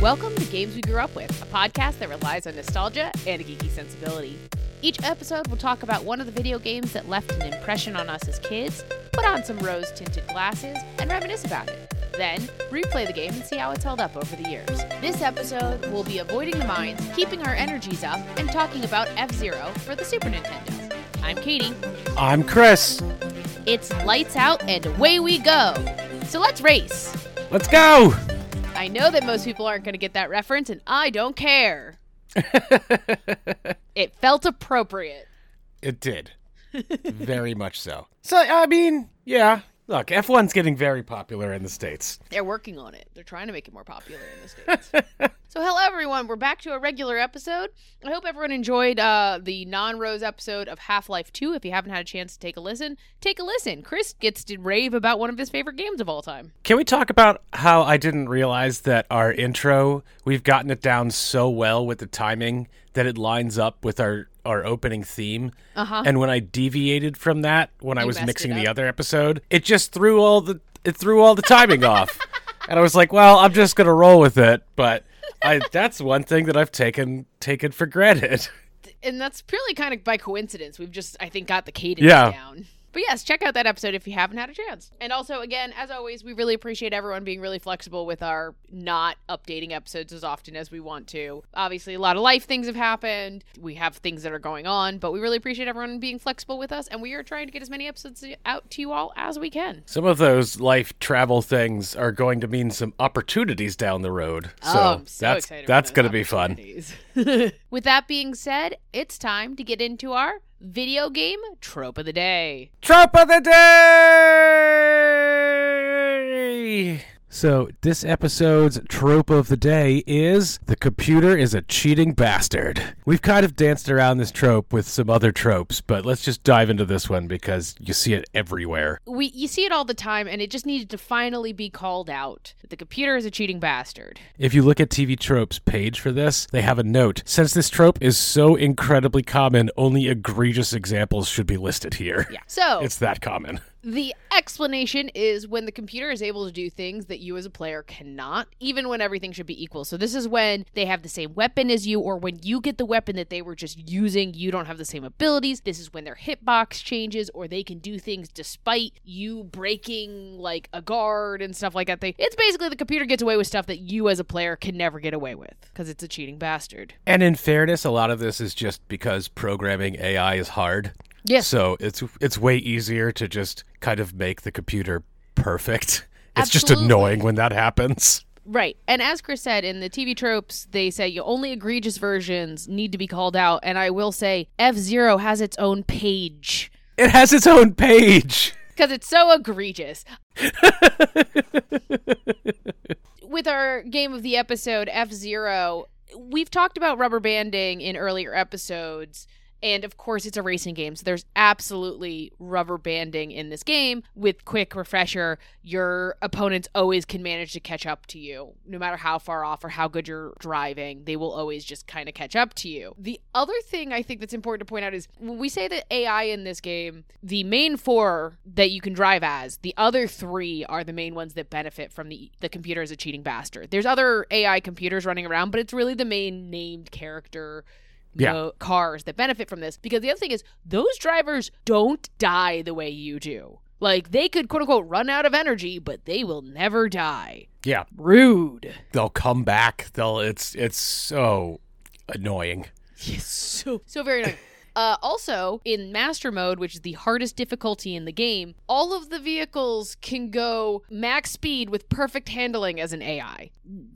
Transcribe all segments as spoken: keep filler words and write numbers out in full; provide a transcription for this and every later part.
Welcome to Games We Grew Up With, a podcast that relies on nostalgia and a geeky sensibility. Each episode will talk about one of the video games that left an impression on us as kids, put on some rose-tinted glasses, and reminisce about it. Then, replay the game and see how it's held up over the years. This episode will be avoiding the mines, keeping our energies up, and talking about F-Zero for the Super Nintendo. I'm Katie. I'm Chris. It's lights out and away we go. So let's race. Let's go! I know that most people aren't going to get that reference, and I don't care. It felt appropriate. It did. Very much so. So, I mean, yeah. Look, F one's getting very popular in the States. They're working on it. They're trying to make it more popular in the States. So, hello, everyone. We're back to a regular episode. I hope everyone enjoyed uh, the non-Rose episode of Half-Life two. If you haven't had a chance to take a listen, take a listen. Chris gets to rave about one of his favorite games of all time. Can we talk about how I didn't realize that our intro, we've gotten it down so well with the timing that it lines up with our, our opening theme? Uh-huh. And when I deviated from that, when you I was mixing the other episode, it just threw all the it threw all the timing off. And I was like, well, I'm just going to roll with it, but... I, that's one thing that I've taken taken for granted. And that's purely kind of by coincidence. We've just, I think, got the cadence yeah. down. But yes, check out that episode if you haven't had a chance. And also, again, as always, we really appreciate everyone being really flexible with our not updating episodes as often as we want to. Obviously, a lot of life things have happened. We have things that are going on, but we really appreciate everyone being flexible with us. And we are trying to get as many episodes out to you all as we can. Some of those life travel things are going to mean some opportunities down the road. So, oh, I'm so that's, excited that's going to be fun. With that being said, it's time to get into our video game trope of the day. Trope of the day! So this episode's trope of the day is the computer is a cheating bastard. We've kind of danced around this trope with some other tropes, but let's just dive into this one because you see it everywhere. We you see it all the time, and it just needed to finally be called out. The computer is a cheating bastard. If you look at T V Trope's page for this, they have a note. Since this trope is so incredibly common, only egregious examples should be listed here. Yeah. So it's that common. The explanation is when the computer is able to do things that you as a player cannot, even when everything should be equal. So this is when they have the same weapon as you, or when you get the weapon that they were just using, you don't have the same abilities. This is when their hitbox changes, or they can do things despite you breaking, like, a guard and stuff like that. They, it's basically the computer gets away with stuff that you as a player can never get away with, because it's a cheating bastard. And in fairness, a lot of this is just because programming A I is hard. Yes. So it's it's way easier to just kind of make the computer perfect. It's Absolutely. Just annoying when that happens. Right. And as Chris said, in the T V Tropes, they say you only egregious versions need to be called out. And I will say F-Zero has its own page. It has its own page. Because it's so egregious. With our game of the episode, F-Zero, we've talked about rubber banding in earlier episodes. And, of course, it's a racing game, so there's absolutely rubber banding in this game. With quick refresher, your opponents always can manage to catch up to you. No matter how far off or how good you're driving, they will always just kind of catch up to you. The other thing I think that's important to point out is when we say that A I in this game, the main four that you can drive as, the other three are the main ones that benefit from the, the computer as a cheating bastard. There's other A I computers running around, but it's really the main named character Yeah. cars that benefit from this, because the other thing is those drivers don't die the way you do. Like, they could quote unquote run out of energy, but they will never die. Yeah. Rude. They'll come back. They'll it's it's so annoying. Yes. So so very annoying. Uh, also, in Master Mode, which is the hardest difficulty in the game, all of the vehicles can go max speed with perfect handling as an A I.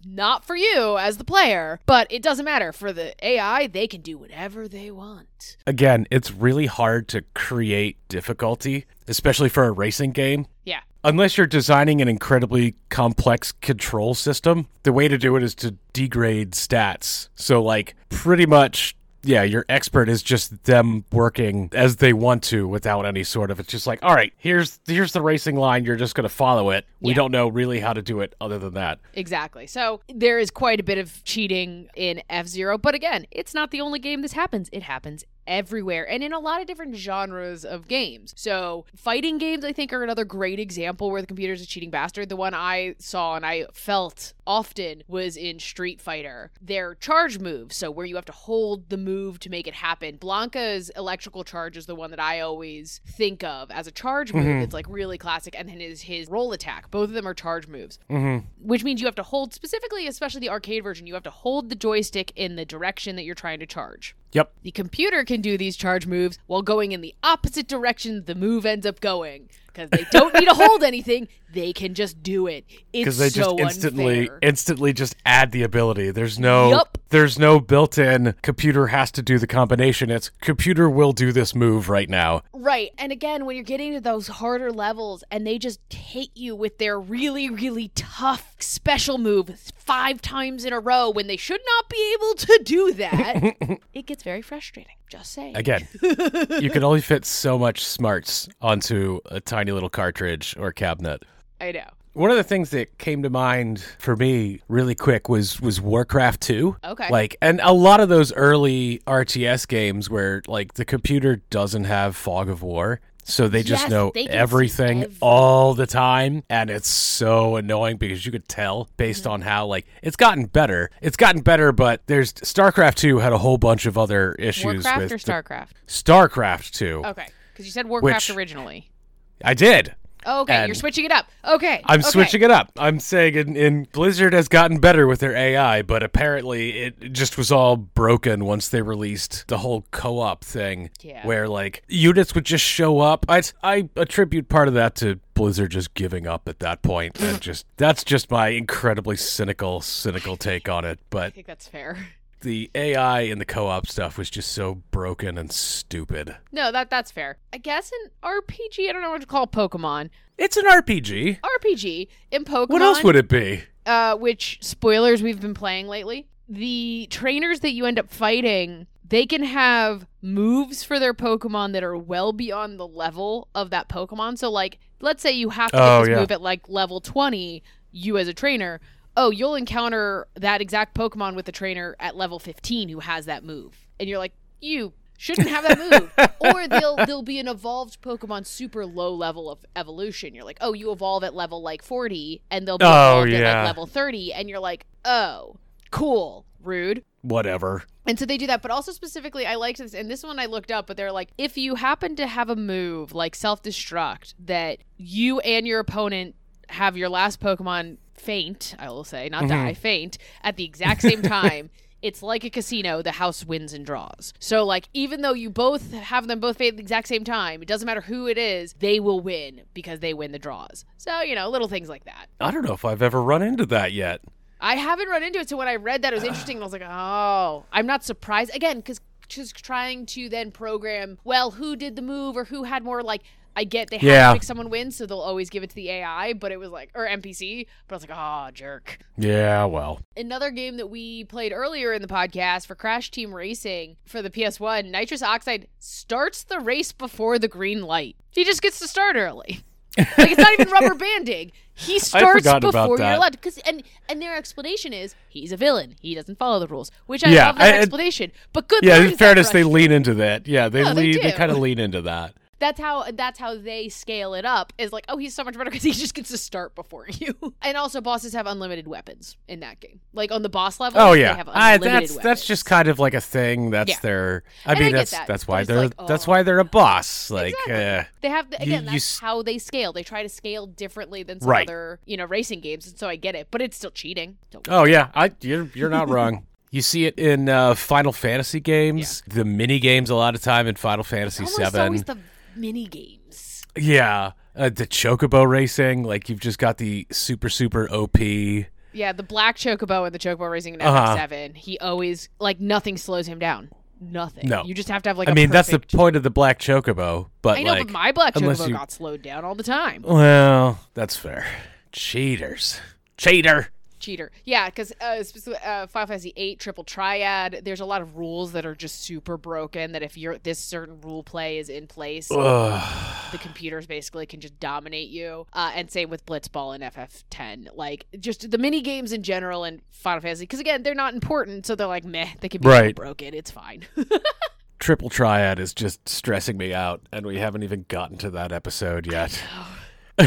Not for you as the player, but it doesn't matter. For the A I, they can do whatever they want. Again, it's really hard to create difficulty, especially for a racing game. Yeah. unless you're designing an incredibly complex control system, the way to do it is to degrade stats. So, like, pretty much, yeah, your expert is just them working as they want to without any sort of, it's just like, all right, here's here's the racing line. You're just going to follow it. We yeah. don't know really how to do it other than that. Exactly. So there is quite a bit of cheating in F-Zero. But again, it's not the only game this happens. It happens everywhere and in a lot of different genres of games. So fighting games, I think, are another great example where the computer's a cheating bastard. The one I saw and I felt often was in Street Fighter. Their charge move, so where you have to hold the move to make it happen. Blanca's electrical charge is the one that I always think of as a charge move. Mm-hmm. It's like really classic. And then is his roll attack. Both of them are charge moves, mm-hmm. which means you have to hold, specifically, especially the arcade version, you have to hold the joystick in the direction that you're trying to charge. Yep. The computer can do these charge moves while going in the opposite direction the move ends up going. Because they don't need to hold anything. They can just do it. It's so unfair. Because they just instantly, instantly just add the ability. There's no, yep. there's no built-in computer has to do the combination. It's computer will do this move right now. Right. And again, when you're getting to those harder levels and they just hit you with their really, really tough special move five times in a row when they should not be able to do that, it gets very frustrating. Just saying. Again, you can only fit so much smarts onto a tiny little cartridge or cabinet. I know. One of the things that came to mind for me really quick was was Warcraft two. Okay. Like, and a lot of those early R T S games where, like, the computer doesn't have fog of war. So they just yes, know they everything, everything all the time. And it's so annoying because you could tell based mm-hmm. on how, like, it's gotten better. It's gotten better, but there's Starcraft two had a whole bunch of other issues. Warcraft with or Starcraft? The, Starcraft two. Okay. Because you said Warcraft originally. I did. Oh, okay. And you're switching it up. Okay. I'm okay. switching it up. I'm saying in, in Blizzard has gotten better with their A I, but apparently it just was all broken once they released the whole co-op thing yeah. where, like, units would just show up. I, I attribute part of that to Blizzard just giving up at that point. And just that's just my incredibly cynical, cynical take on it. But I think that's fair. The A I and the co-op stuff was just so broken and stupid. No, that that's fair. I guess an R P G, I don't know what to call Pokemon. It's an R P G. R P G in Pokemon. What else would it be? Uh, which, spoilers, we've been playing lately. The trainers that you end up fighting, they can have moves for their Pokemon that are well beyond the level of that Pokemon. So, like, let's say you have to oh, get this yeah. move at, like, level twenty, you as a trainer... oh, you'll encounter that exact Pokemon with the trainer at level fifteen who has that move. And you're like, you shouldn't have that move. Or they'll, they'll be an evolved Pokemon super low level of evolution. You're like, oh, you evolve at level like forty, and they'll be oh, evolved yeah. at like, level thirty. And you're like, oh, cool, rude. Whatever. And so they do that. But also specifically, I liked this, and this one I looked up, but they're like, if you happen to have a move like self-destruct that you and your opponent have your last Pokemon faint, I will say, not mm-hmm. die, faint, at the exact same time, it's like a casino, the house wins and draws. So, like, even though you both have them both faint at the exact same time, it doesn't matter who it is, they will win because they win the draws. So, you know, little things like that. I don't know if I've ever run into that yet. I haven't run into it, so when I read that, it was interesting, and I was like, oh, I'm not surprised. Again, because just trying to then program, well, who did the move or who had more, like, I get they yeah. have to make someone win, so they'll always give it to the A I, but it was like, or N P C, but I was like, oh, jerk. Yeah, well. Another game that we played earlier in the podcast for Crash Team Racing for the P S one, Nitrous Oxide starts the race before the green light. He just gets to start early. Like, it's not even rubber banding. He starts before you're allowed. Cause, and, and their explanation is he's a villain. He doesn't follow the rules, which I yeah, love that I, explanation. But good Yeah, in fairness, they lean into that. Yeah, they no, lean. They, they kind of lean into that. That's how that's how they scale it up, is like, oh, he's so much better because he just gets to start before you. And also, bosses have unlimited weapons in that game. Like, on the boss level, oh, yeah. they have unlimited I, that's, weapons. That's just kind of like a thing. That's yeah. their... I and mean, I that's that. that's why they're like, oh. that's why they're a boss. Like, exactly. uh, they have the, Again, you, that's you, how they scale. They try to scale differently than some right. other, you know, racing games, and so I get it. But it's still cheating. Don't oh, yeah. I, you're, you're not wrong. You see it in uh, Final Fantasy games, yeah. the mini-games a lot of time in Final Fantasy it's almost seven. Always the mini games. Yeah, uh, the Chocobo racing, like you've just got the super super O P. Yeah, the black Chocobo and the Chocobo racing in F seven. Uh-huh. He always, like, nothing slows him down. nothing. No. You just have to have like I a mean, perfect... that's the point of the black Chocobo, but I know, like, but my black Chocobo you... got slowed down all the time. Well, that's fair. Cheaters. Cheater. Cheater. Yeah, because uh, uh, Final Fantasy eight, Triple Triad, there's a lot of rules that are just super broken that if you're this certain rule play is in place, the computers basically can just dominate you. Uh, and same with Blitzball and F F ten. Like, just the mini games in general and Final Fantasy, because again, they're not important, so they're like, meh, they can be right. broken. It's fine. Triple Triad is just stressing me out, and we haven't even gotten to that episode yet. uh,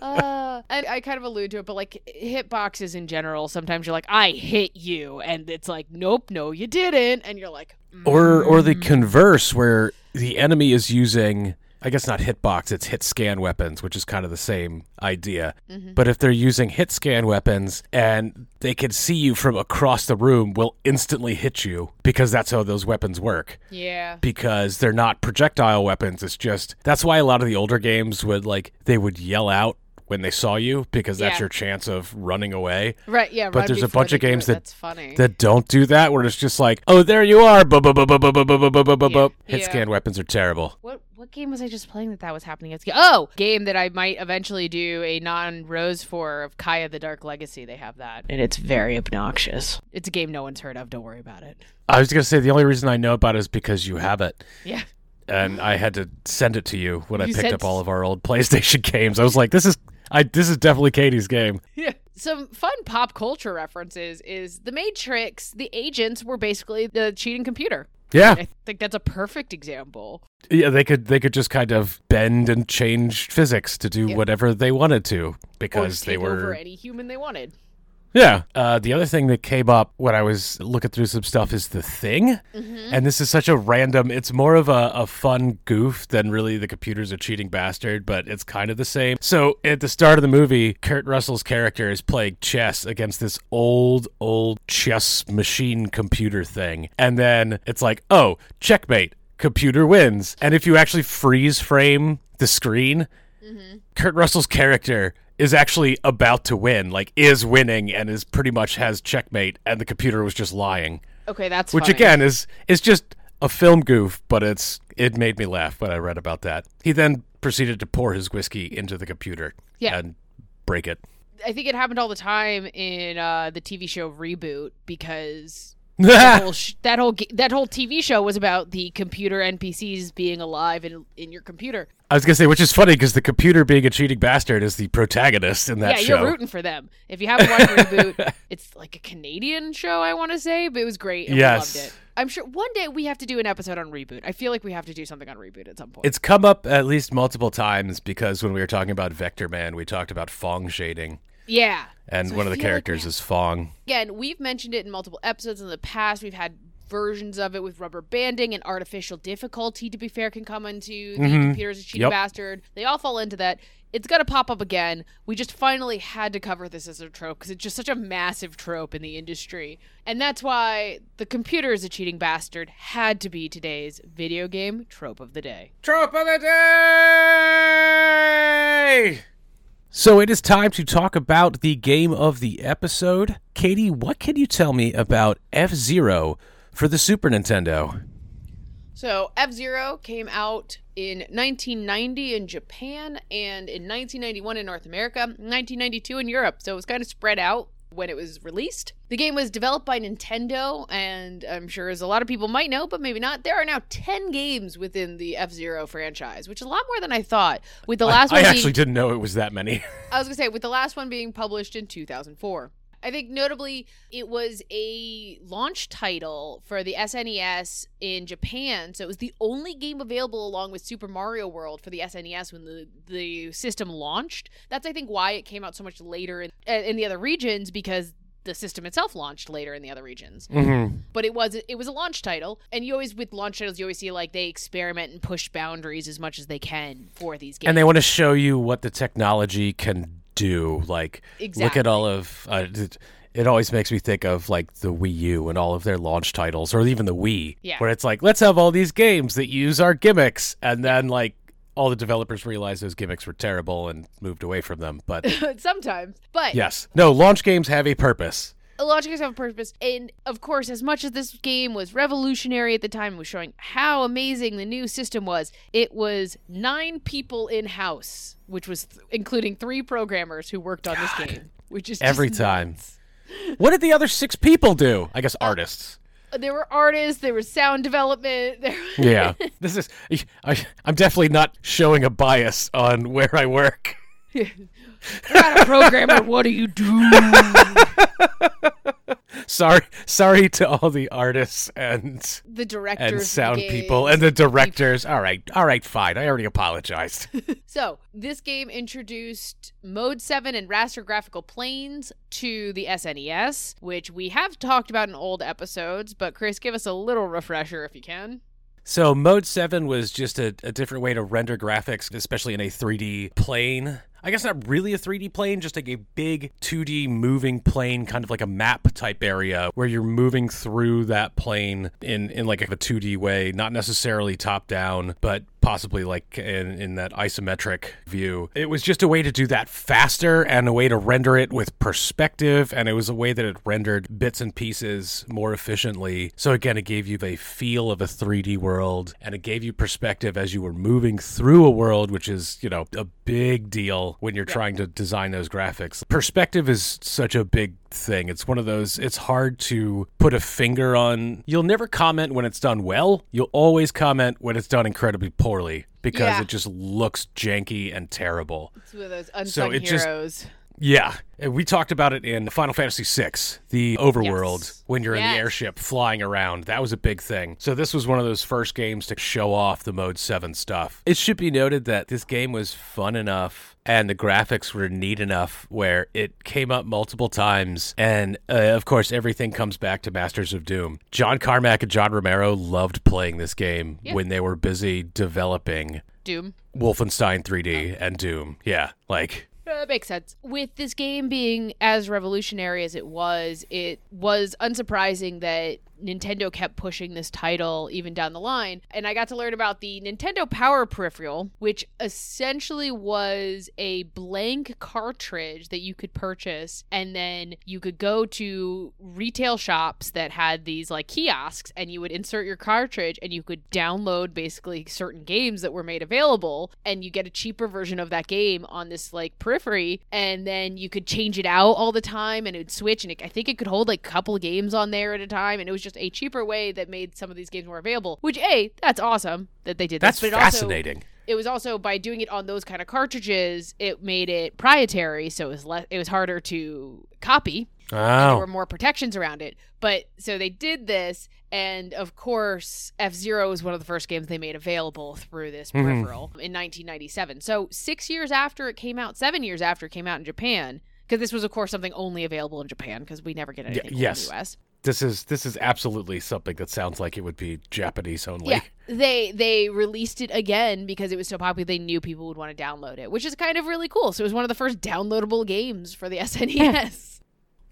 I, I kind of allude to it, but like hitboxes in general, sometimes you're like, I hit you, and it's like, nope, no you didn't, and you're like mm-hmm. or or the converse where the enemy is using, I guess not hitbox, it's hit scan weapons, which is kind of the same idea, mm-hmm. but if they're using hit scan weapons and they can see you from across the room, will instantly hit you because that's how those weapons work. Yeah. Because they're not projectile weapons. It's just, that's why a lot of the older games would like, they would yell out when they saw you because that's yeah. your chance of running away. Right, yeah. But there's a bunch of games that that don't do that where it's just like, oh, there you are. Hit scan weapons are terrible. What? What game was I just playing that that was happening? Oh, game that I might eventually do a non-rose for of Kaya the Dark Legacy. They have that. And it's very obnoxious. It's a game no one's heard of. Don't worry about it. I was going to say the only reason I know about it is because you have it. Yeah. And I had to send it to you when you I picked sent- up all of our old PlayStation games. I was like, this is... I, this is definitely Katie's game. Yeah. Some fun pop culture references is The Matrix. The agents were basically the cheating computer. Yeah. And I think that's a perfect example. Yeah, they could they could just kind of bend and change physics to do yeah. whatever they wanted to because they were... over any human they wanted. Yeah. Uh, the other thing that came up when I was looking through some stuff is The Thing. Mm-hmm. And this is such a random... It's more of a, a fun goof than really the computer's a cheating bastard, but it's kind of the same. So at the start of the movie, Kurt Russell's character is playing chess against this old, old chess machine computer thing. And then it's like, oh, checkmate, computer wins. And if you actually freeze frame the screen, mm-hmm. Kurt Russell's character... is actually about to win, like is winning and is pretty much has checkmate and the computer was just lying. Okay, that's Which funny. Again is is just a film goof, but it's it made me laugh when I read about that. He then proceeded to pour his whiskey into the computer yeah. and break it. I think it happened all the time in uh, the T V show Reboot because that whole sh- that whole ge- that whole T V show was about the computer N P Cs being alive in in your computer. I was going to say, which is funny because the computer being a cheating bastard is the protagonist in that yeah, show. Yeah, you're rooting for them. If you haven't watched Reboot, it's like a Canadian show, I want to say, but it was great and yes. we loved it. I'm sure one day we have to do an episode on Reboot. I feel like we have to do something on Reboot at some point. It's come up at least multiple times because when we were talking about Vector Man, we talked about Fong shading. Yeah. And so one I of the characters like is Fong. Again, we've mentioned it in multiple episodes in the past. We've had... versions of it with rubber banding and artificial difficulty, to be fair, can come into the mm-hmm. computer's a cheating yep. bastard. They all fall into that. It's going to pop up again. We just finally had to cover this as a trope because it's just such a massive trope in the industry. And that's why the computer is a cheating bastard had to be today's video game trope of the day. Trope of the day! So it is time to talk about the game of the episode. Katie, what can you tell me about F-Zero for the Super Nintendo? So F-Zero came out in nineteen ninety in Japan and in nineteen ninety-one in North America, nineteen ninety-two in Europe. So it was kind of spread out when it was released. The game was developed by Nintendo, and I'm sure as a lot of people might know, but maybe not, there are now ten games within the F-Zero franchise, which is a lot more than I thought. With the last I, one I being, actually didn't know it was that many. I was going to say, with the last one being published in two thousand four. I think notably it was a launch title for the S N E S in Japan, so it was the only game available along with Super Mario World for the S N E S when the, the system launched. That's, I think, why it came out so much later in, in the other regions, because the system itself launched later in the other regions. Mm-hmm. But it was it was a launch title, and you always, with launch titles, you always see like they experiment and push boundaries as much as they can for these games. And they want to show you what the technology can do. do like exactly. Look at all of uh, it, it always makes me think of like the Wii U and all of their launch titles, or even the Wii yeah. where it's like, let's have all these games that use our gimmicks, and then like all the developers realized those gimmicks were terrible and moved away from them, but sometimes but yes no launch games have a purpose. Logic has a purpose. And of course, as much as this game was revolutionary at the time, was showing how amazing the new system was, it was nine people in-house, which was th- including three programmers who worked on God. this game. Which is Every just time. Nuts. What did the other six people do? I guess artists. There were artists, there was sound development. There yeah. This is, I, I'm definitely not showing a bias on where I work. You're not a programmer, what do you do? Sorry, sorry to all the artists and the directors, and sound the games, people, and the directors. All right, all right, fine. I already apologized. So this game introduced Mode seven and raster graphical planes to the S N E S, which we have talked about in old episodes. But Chris, give us a little refresher if you can. So Mode seven was just a, a different way to render graphics, especially in a three D plane. I guess not really a three D plane, just like a big two D moving plane, kind of like a map type area where you're moving through that plane in, in like a two D way, not necessarily top down, but possibly like in, in that isometric view. It was just a way to do that faster and a way to render it with perspective, and it was a way that it rendered bits and pieces more efficiently. So again, it gave you the feel of a three D world, and it gave you perspective as you were moving through a world, which is, you know, a big deal when you're yeah. trying to design those graphics. Perspective is such a big thing. It's one of those, it's hard to put a finger on. You'll never comment when it's done well. You'll always comment when it's done incredibly poorly because yeah. it just looks janky and terrible. It's one of those unsung so heroes. Just, yeah. We talked about it in Final Fantasy six, the overworld, yes. when you're yes. in the airship flying around. That was a big thing. So this was one of those first games to show off the Mode seven stuff. It should be noted that this game was fun enough and the graphics were neat enough where it came up multiple times. And, uh, of course, everything comes back to Masters of Doom. John Carmack and John Romero loved playing this game yeah. when they were busy developing Doom, Wolfenstein three D, oh. and Doom. Yeah, like... Uh, makes sense. With this game being as revolutionary as it was, it was unsurprising that Nintendo kept pushing this title even down the line. And I got to learn about the Nintendo Power Peripheral, which essentially was a blank cartridge that you could purchase, and then you could go to retail shops that had these like kiosks, and you would insert your cartridge and you could download basically certain games that were made available, and you get a cheaper version of that game on this like periphery, and then you could change it out all the time and it would switch, and it, I think it could hold like a couple games on there at a time, and it was just a cheaper way that made some of these games more available, which a that's awesome that they did that's this, but it fascinating also, it was also by doing it on those kind of cartridges, it made it proprietary, so it was less it was harder to copy. Oh. There were more protections around it, but so they did this, and of course F-Zero was one of the first games they made available through this mm-hmm. peripheral in nineteen ninety-seven, so six years after it came out seven years after it came out in Japan, because this was of course something only available in Japan, because we never get anything y- yes. in the U S. This is this is absolutely something that sounds like it would be Japanese only. Yeah, they they released it again because it was so popular. They knew people would want to download it, which is kind of really cool. So it was one of the first downloadable games for the S N E S.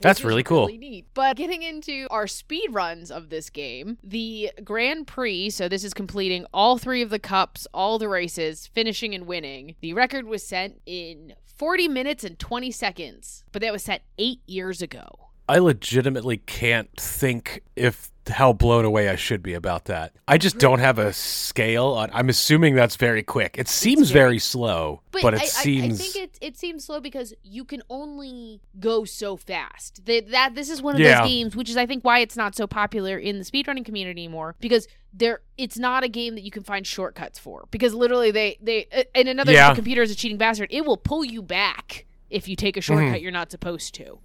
That's really cool. Really neat. But getting into our speed runs of this game, the Grand Prix, so this is completing all three of the cups, all the races, finishing and winning. The record was set in forty minutes and twenty seconds, but that was set eight years ago. I legitimately can't think if how blown away I should be about that. I just don't have a scale. On, I'm assuming that's very quick. It seems it's very, very slow, but, but it I, seems... I, I think it, it seems slow because you can only go so fast. The, that This is one of yeah. those games, which is I think why it's not so popular in the speedrunning community anymore, because there it's not a game that you can find shortcuts for. Because literally, they... they and another yeah. the computer is a cheating bastard. It will pull you back if you take a shortcut mm. you're not supposed to.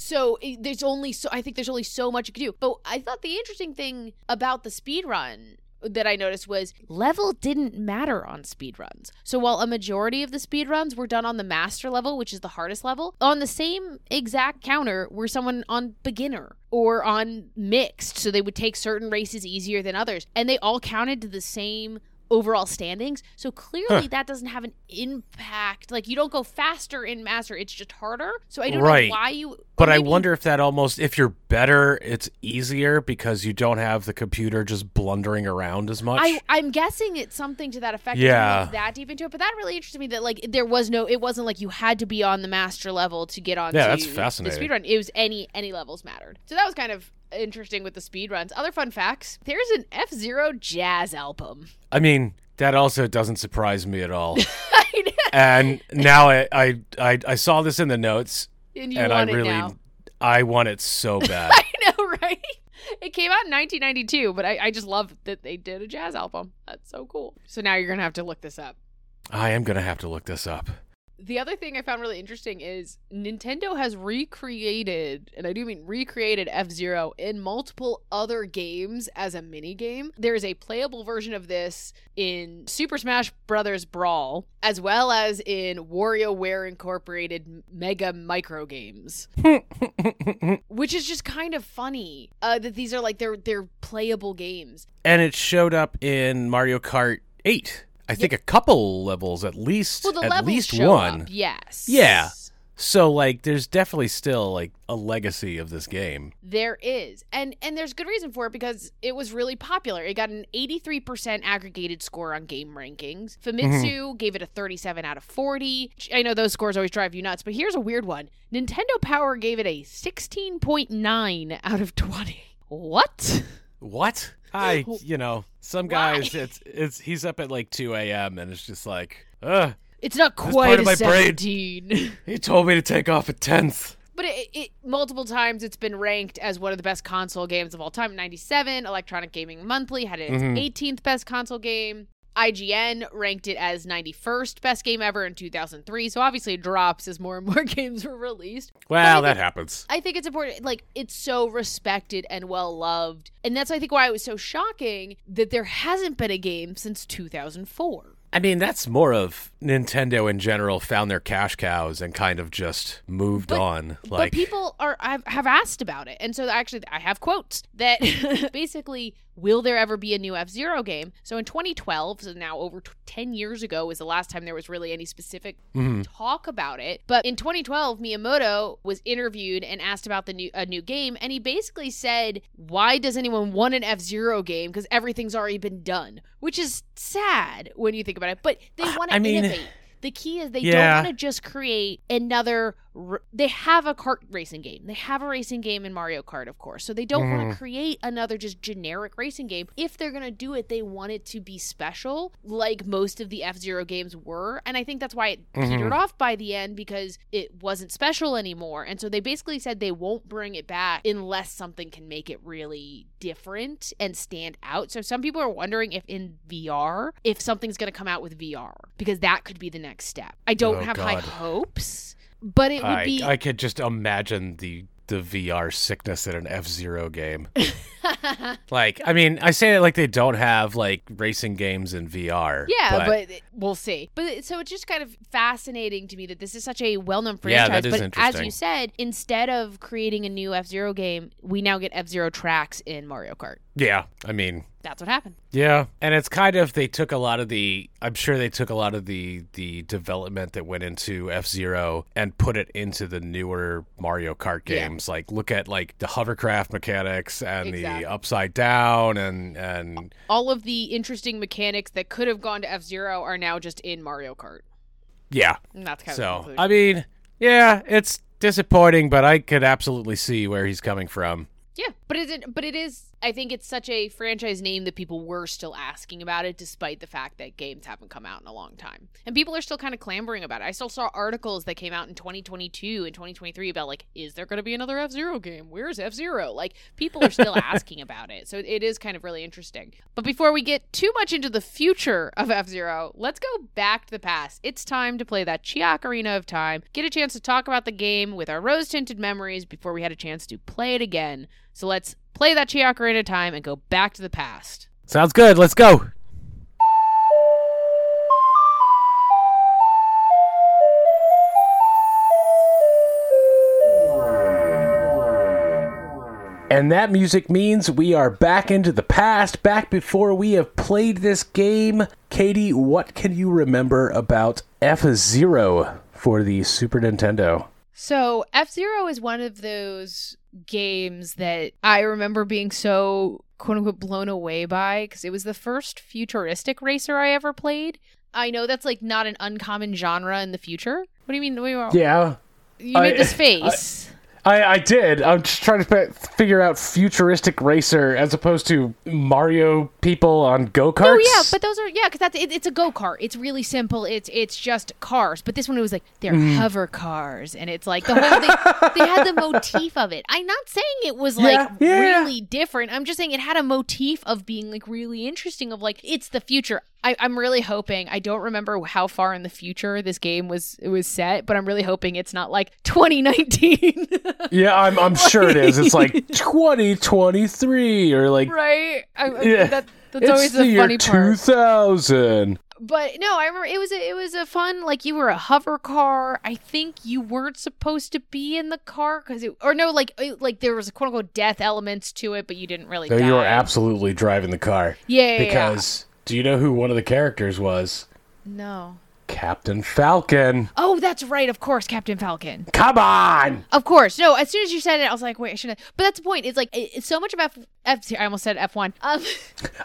So there's only so I think there's only so much you can do. But I thought the interesting thing about the speedrun that I noticed was level didn't matter on speedruns. So while a majority of the speedruns were done on the master level, which is the hardest level, on the same exact counter were someone on beginner or on mixed. So they would take certain races easier than others, and they all counted to the same overall standings. So clearly huh. that doesn't have an impact. Like you don't go faster in master, it's just harder. So I don't right. know why you But I wonder if that almost, if you're better, it's easier because you don't have the computer just blundering around as much. I, I'm guessing it's something to that effect. Yeah. Like that deep into it. But that really interested me that, like, there was no, it wasn't like you had to be on the master level to get on. Yeah, that's fascinating. The speedrun. It was any, any levels mattered. So that was kind of interesting with the speedruns. Other fun facts, there's an F-Zero jazz album. I mean, that also doesn't surprise me at all. And now I, I, I, I saw this in the notes. And, you and want I it really, now. I want it so bad. I know, right? It came out in nineteen ninety-two, but I, I just love that they did a jazz album. That's so cool. So now you're going to have to look this up. I am going to have to look this up. The other thing I found really interesting is Nintendo has recreated, and I do mean recreated, F-Zero in multiple other games as a mini game. There is a playable version of this in Super Smash Bros. Brawl, as well as in WarioWare Incorporated Mega Micro Games, which is just kind of funny uh, that these are like they're they're playable games. And it showed up in Mario Kart eight. I think yep. a couple levels, at least, well, the at levels least show one. Up, yes. Yeah. So, like, there's definitely still, like, a legacy of this game. There is. And and there's good reason for it because it was really popular. It got an eighty-three percent aggregated score on game rankings. Famitsu mm-hmm. gave it a thirty-seven out of forty. I know those scores always drive you nuts, but here's a weird one. Nintendo Power gave it a sixteen point nine out of twenty. What? What? I, you know, some guys, Why? it's it's he's up at like two a.m. and it's just like, ugh. It's not quite a seventeen. Brain, he told me to take off at tenth. But it, it, multiple times it's been ranked as one of the best console games of all time. ninety-seven, Electronic Gaming Monthly had it as mm-hmm. eighteenth best console game. I G N ranked it as ninety-first best game ever in two thousand three. So obviously it drops as more and more games were released. Well, that think, happens. I think it's important. Like, it's so respected and well-loved. And that's, I think, why it was so shocking that there hasn't been a game since two thousand four. I mean, that's more of Nintendo in general found their cash cows and kind of just moved but, on. Like, but people are have asked about it. And so actually I have quotes that basically, will there ever be a new F-Zero game? So in twenty twelve, so now over ten years ago was the last time there was really any specific mm-hmm. talk about it. But in twenty twelve, Miyamoto was interviewed and asked about the new a new game. And he basically said, why does anyone want an F-Zero game? Because everything's already been done, which is sad when you think about it, but they want to I mean, innovate. The key is they yeah. don't want to just create another. R- they have a kart racing game. They have a racing game in Mario Kart, of course. So they don't mm. want to create another just generic racing game. If they're going to do it, they want it to be special, like most of the F-Zero games were. And I think that's why it mm-hmm. petered off by the end, because it wasn't special anymore. And so they basically said they won't bring it back unless something can make it really different and stand out. So some people are wondering if in V R, if something's going to come out with V R, because that could be the next step. I don't oh, have God. high hopes. But it would I, be. I could just imagine the, the V R sickness in an F-Zero game. Like, I mean, I say that like they don't have like racing games in V R. Yeah, but, but we'll see. But so it's just kind of fascinating to me that this is such a well-known franchise. Yeah, that is but as you said, instead of creating a new F-Zero game, we now get F-Zero tracks in Mario Kart. Yeah, I mean. That's what happened. Yeah, and it's kind of they took a lot of the I'm sure they took a lot of the the development that went into F-Zero and put it into the newer Mario Kart games. Yeah. Like look at like the hovercraft mechanics and exactly. the upside down and and all of the interesting mechanics that could have gone to F-Zero are now just in Mario Kart. Yeah. And that's kind so, of the conclusion. I mean, yeah, it's disappointing, but I could absolutely see where he's coming from. Yeah, but it, but it is, I think it's such a franchise name that people were still asking about it, despite the fact that games haven't come out in a long time. And people are still kind of clamoring about it. I still saw articles that came out in twenty twenty-two and twenty twenty-three about, like, is there going to be another F-Zero game? Where's F-Zero? Like, people are still asking about it. So it is kind of really interesting. But before we get too much into the future of F-Zero, let's go back to the past. It's time to play that Chi Ocarina of Time, get a chance to talk about the game with our rose-tinted memories before we had a chance to play it again. So let's play that Chi Ocarina of Time and go back to the past. Sounds good. Let's go. And that music means we are back into the past, back before we have played this game. Katie, what can you remember about F-Zero for the Super Nintendo? So F-Zero is one of those games that I remember being so, quote unquote, blown away by, because it was the first futuristic racer I ever played. I know that's like not an uncommon genre in the future. What do you mean? Yeah. You made I, this face. I, I, I did. I'm just trying to figure out futuristic racer as opposed to Mario people on go-karts. Oh, yeah, but those are, yeah, because that's it, it's a go-kart. It's really simple. It's it's just cars. But this one, it was like, they're mm. hover cars. And it's like, the whole thing, they had the motif of it. I'm not saying it was yeah, like yeah. really different. I'm just saying it had a motif of being like really interesting, of like, it's the future. I, I'm really hoping, I don't remember how far in the future this game was it was set, but I'm really hoping it's not like twenty nineteen. Yeah, I'm I'm like, sure it is. It's like twenty twenty-three or like... Right? I, I, yeah, that, that's it's always the, the funny year two thousand. Part. But no, I remember it was, a, it was a fun, like you were a hover car. I think you weren't supposed to be in the car because it, or no, like it, like there was a quote unquote death elements to it, but you didn't really no, die. You were absolutely driving the car. Yeah, because... Yeah. Do you know who one of the characters was? No. Captain Falcon. Oh, that's right. Of course, Captain Falcon. Come on. Of course. No, as soon as you said it, I was like, wait, I shouldn't. But that's the point. It's like, it's so much of F. F- I almost said F one. Um.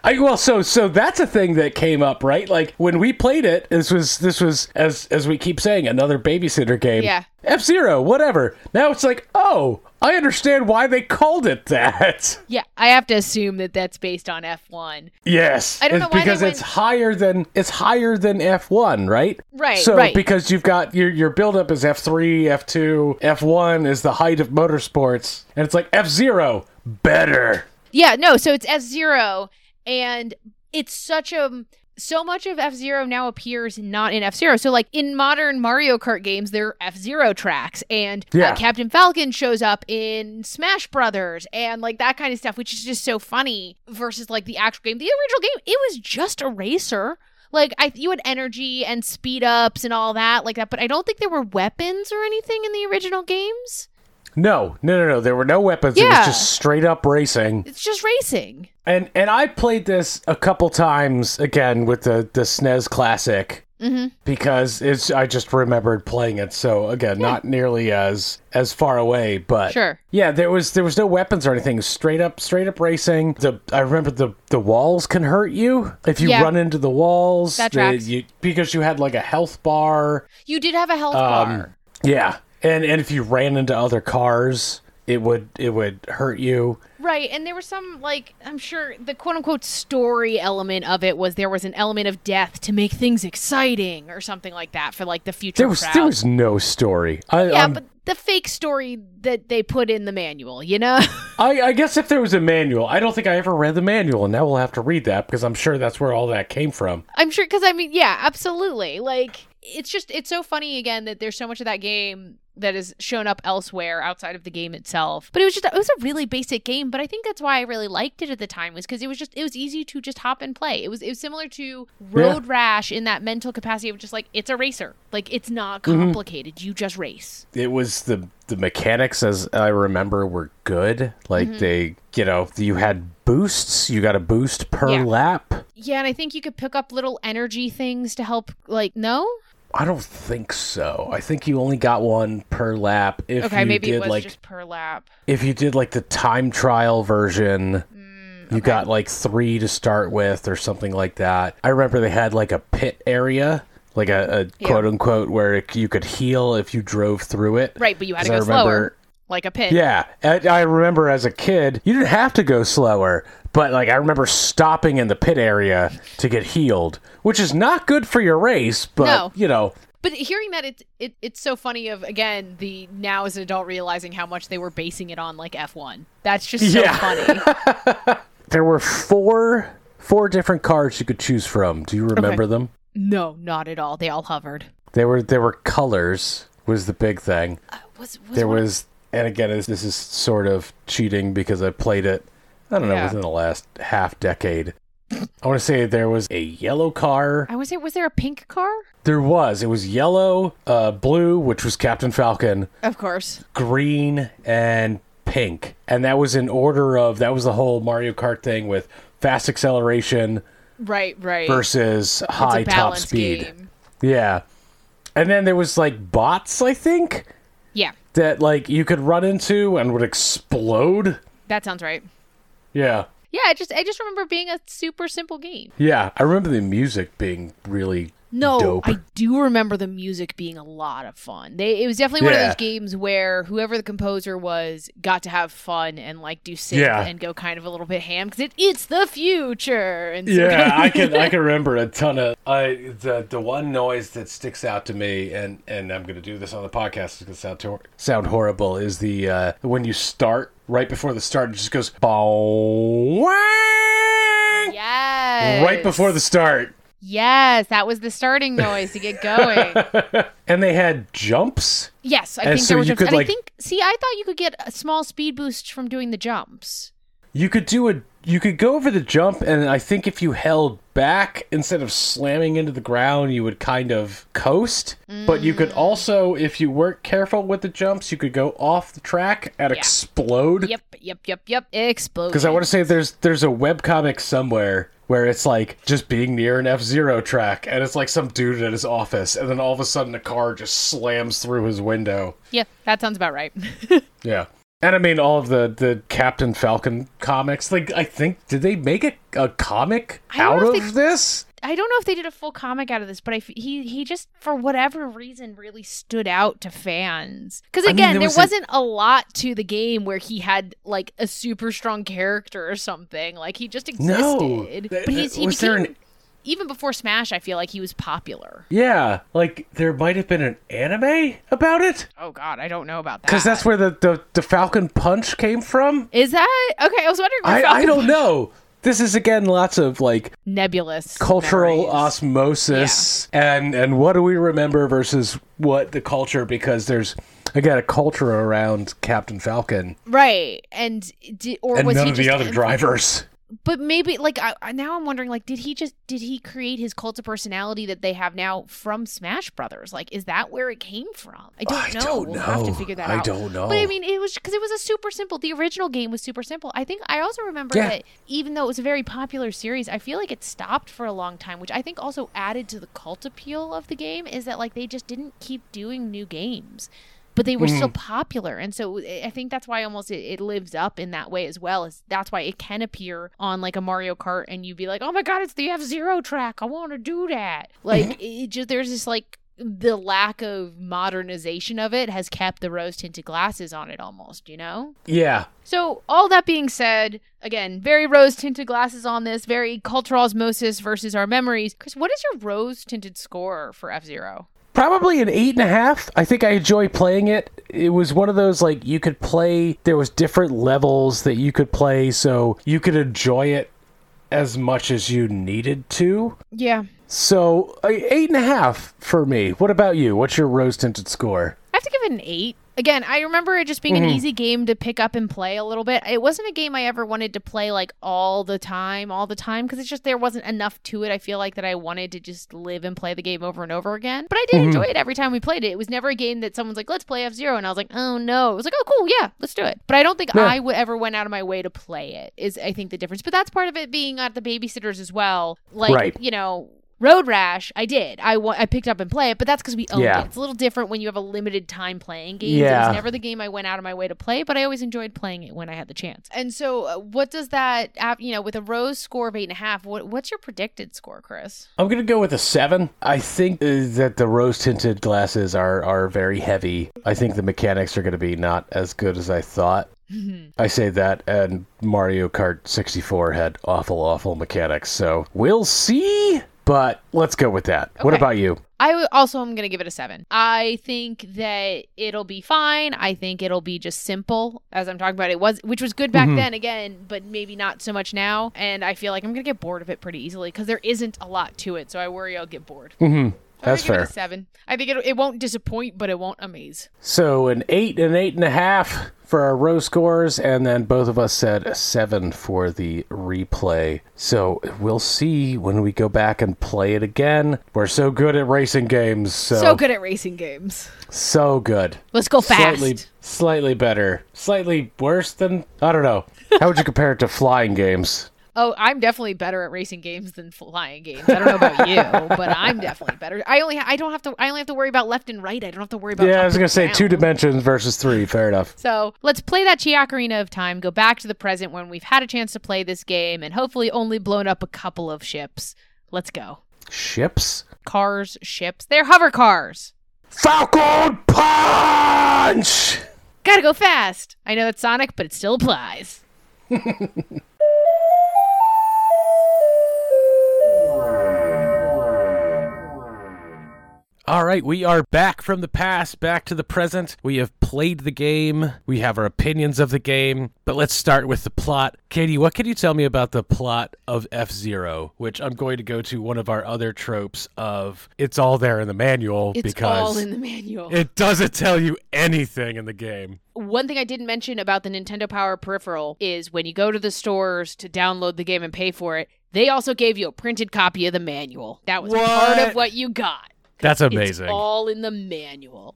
I, well, so so that's a thing that came up, right? Like when we played it, this was this was as as we keep saying, another babysitter game. Yeah. F-Zero, whatever. Now it's like, oh, I understand why they called it that. Yeah, I have to assume that that's based on F one. Yes. I don't know why because they went... it's higher than it's higher than F one, right? Right. So right. Because you've got your your buildup is F three, F two, F one is the height of motorsports, and it's like F-Zero better. Yeah, no, so it's F-Zero, and it's such a So much of F-Zero now appears not in F-Zero. So, like, in modern Mario Kart games, there are F-Zero tracks. And yeah. uh, Captain Falcon shows up in Smash Brothers and, like, that kind of stuff, which is just so funny versus, like, the actual game. The original game, it was just a racer. Like, I, you had energy and speed-ups and all that, like that. But I don't think there were weapons or anything in the original games. No, no, no, no. There were no weapons. Yeah. It was just straight up racing. It's just racing. And and I played this a couple times again with the, the S N E S Classic mm-hmm. because it's I just remembered playing it. So again, yeah. not nearly as as far away, but sure. yeah, there was there was no weapons or anything. Straight up, straight up racing. The I remember the, the walls can hurt you if you yeah. run into the walls. That tracks. The, you, because you had like a health bar. You did have a health um, bar. Yeah. And and if you ran into other cars, it would it would hurt you. Right, and there was some, like, I'm sure the quote-unquote story element of it was there was an element of death to make things exciting or something like that for, like, the future there was, crowd. There was no story. I, yeah, I'm, but the fake story that they put in the manual, you know? I, I guess if there was a manual. I don't think I ever read the manual, and now we'll have to read that because I'm sure that's where all that came from. I'm sure, because, I mean, yeah, absolutely. Like, it's just, it's so funny, again, that there's so much of that game that is shown up elsewhere outside of the game itself. But it was just, it was a really basic game, but I think that's why I really liked it at the time was because it was just, it was easy to just hop and play. It was, it was similar to Road yeah. Rash in that mental capacity of just like, it's a racer. Like, it's not complicated. Mm-hmm. You just race. It was the, the mechanics, as I remember, were good. Like mm-hmm. they, you know, you had boosts. You got a boost per yeah. lap. Yeah, and I think you could pick up little energy things to help, like, no? I don't think so. I think you only got one per lap. If okay, you maybe did, it was like, just per lap. If you did like the time trial version, mm, okay. you got like three to start with or something like that. I remember they had like a pit area, like a, a yeah. quote unquote, where it, you could heal if you drove through it. Right, but you had to go remember, slower, like a pit. Yeah, I, I remember as a kid, you didn't have to go slower. But, like, I remember stopping in the pit area to get healed, which is not good for your race, but, no. you know. But hearing that, it's, it, it's so funny of, again, the now as an adult realizing how much they were basing it on, like, F one. That's just so yeah. funny. There were four four different cars you could choose from. Do you remember okay. them? No, not at all. They all hovered. They were, they were colors was the big thing. Uh, was, was there was, and again, this is sort of cheating because I played it. I don't know, yeah. within the last half decade. I want to say there was a yellow car. I was it. Was there a pink car? There was. It was yellow, uh, blue, which was Captain Falcon. Of course. Green and pink. And that was in order of, that was the whole Mario Kart thing with fast acceleration. Right, right. Versus it's high top speed. Game. Yeah. And then there was like bots, I think. Yeah. that like you could run into and would explode. That sounds right. Yeah. Yeah, I just I just remember being a super simple game. Yeah, I remember the music being really no, dope. I do remember the music being a lot of fun. They it was definitely one yeah. of those games where whoever the composer was got to have fun and like do synth yeah. and go kind of a little bit ham because it, it's the future. And so yeah, I can I can remember a ton of I the the one noise that sticks out to me, and and I'm gonna do this on the podcast. It's gonna sound tor- sound horrible. Is the uh, when you start. Right before the start, it just goes, bawang! Yes. Right before the start. Yes, that was the starting noise to get going. And they had jumps? Yes, I and think so there was jumps. Could, and like, I think, see, I thought you could get a small speed boost from doing the jumps. You could do a, you could go over the jump, and I think if you held back instead of slamming into the ground, you would kind of coast. Mm. But you could also, if you weren't careful with the jumps, you could go off the track and yeah. explode. Yep, yep, yep, yep, explode. Because I want to say there's there's a webcomic somewhere where it's like just being near an F-Zero track, and it's like some dude at his office, and then all of a sudden a car just slams through his window. Yeah, that sounds about right. Yeah. And I mean, all of the, the Captain Falcon comics, like, I think, did they make a, a comic out of they, this? I don't know if they did a full comic out of this, but I, he, he just, for whatever reason, really stood out to fans. Because, again, I mean, there, was there wasn't a... a lot to the game where he had, like, a super strong character or something. Like, he just existed. No. But he's, he was became... There an... Even before Smash, I feel like he was popular. Yeah, like there might have been an anime about it. Oh God, I don't know about that. Because that's where the, the, the Falcon Punch came from. Is that okay? I was wondering. Where I Falcon I don't Punch... know. This is again lots of like nebulous cultural memories. Osmosis, yeah. and and what do we remember versus what the culture? Because there's again a culture around Captain Falcon, right? And or and was none he of just the other drivers. But maybe, like, I, now I'm wondering, like, did he just, did he create his cult of personality that they have now from Smash Brothers? Like, is that where it came from? I don't I know. Don't we'll know. have to figure that I out. I don't know. But, I mean, it was, because it was a super simple, the original game was super simple. I think, I also remember yeah. that even though it was a very popular series, I feel like it stopped for a long time, which I think also added to the cult appeal of the game, is that, like, they just didn't keep doing new games. But they were mm. still popular, and so I think that's why almost it, it lives up in that way as well. Is that's why it can appear on like a Mario Kart, and you'd be like, "Oh my God, it's the F-Zero track! I want to do that!" Like, it just, there's this like the lack of modernization of it has kept the rose-tinted glasses on it, almost, you know? Yeah. So all that being said, again, very rose-tinted glasses on this, very cultural osmosis versus our memories. Chris, what is your rose-tinted score for F-Zero? Probably an eight and a half. I think I enjoy playing it. It was one of those, like, you could play, there was different levels that you could play, so you could enjoy it as much as you needed to. Yeah. So, eight and a half for me. What about you? What's your rose-tinted score? I have to give it an eight. Again, I remember it just being mm-hmm. an easy game to pick up and play a little bit. It wasn't a game I ever wanted to play like all the time, all the time, because it's just there wasn't enough to it, I feel like, that I wanted to just live and play the game over and over again. But I did mm-hmm. enjoy it every time we played it. It was never a game that someone's like, let's play F-Zero, and I was like, oh no. It was like, oh cool, yeah, let's do it. But I don't think no. I w- ever went out of my way to play it, is I think the difference. But that's part of it being at the babysitters as well. Like, right. you know... Road Rash, I did. I, wa- I picked up and played it, but that's because we owned yeah. it. It's a little different when you have a limited time playing games. Yeah. It was never the game I went out of my way to play, but I always enjoyed playing it when I had the chance. And so uh, what does that, uh, you know, with a rose score of eight and a half, what, what's your predicted score, Chris? I'm going to go with a seven. I think uh, that the rose-tinted glasses are, are very heavy. I think the mechanics are going to be not as good as I thought. Mm-hmm. I say that, and Mario Kart sixty-four had awful, awful mechanics, so we'll see. But let's go with that. Okay. What about you? I also am going to give it a seven. I think that it'll be fine. I think it'll be just simple, as I'm talking about. It was, which was good back mm-hmm. then, again, but maybe not so much now. And I feel like I'm going to get bored of it pretty easily because there isn't a lot to it. So I worry I'll get bored. Mm-hmm. That's fair. It a seven. I think it it won't disappoint, but it won't amaze. So an eight and eight and a half for our row scores, and then both of us said a seven for the replay. So we'll see when we go back and play it again. We're so good at racing games. So, so good at racing games. So good. Let's go fast. Slightly, slightly better. Slightly worse than, I don't know. How would you compare it to flying games? Oh, I'm definitely better at racing games than flying games. I don't know about you, but I'm definitely better. I only, I don't have to, I only have to worry about left and right. I don't have to worry about. Yeah, I was gonna say down. Two dimensions versus three. Fair enough. So let's play that Chi Ocarina of Time. Go back to the present when we've had a chance to play this game and hopefully only blown up a couple of ships. Let's go. Ships? Cars, ships. They're hover cars. Falcon Punch! Gotta go fast. I know it's Sonic, but it still applies. All right, we are back from the past, back to the present. We have played the game. We have our opinions of the game, but let's start with the plot. Katie, what can you tell me about the plot of F-Zero, which I'm going to go to one of our other tropes of it's all there in the manual. It's because all in the manual. It doesn't tell you anything in the game. One thing I didn't mention about the Nintendo Power Peripheral is when you go to the stores to download the game and pay for it, they also gave you a printed copy of the manual. That was what? part of what you got. That's amazing. It's all in the manual.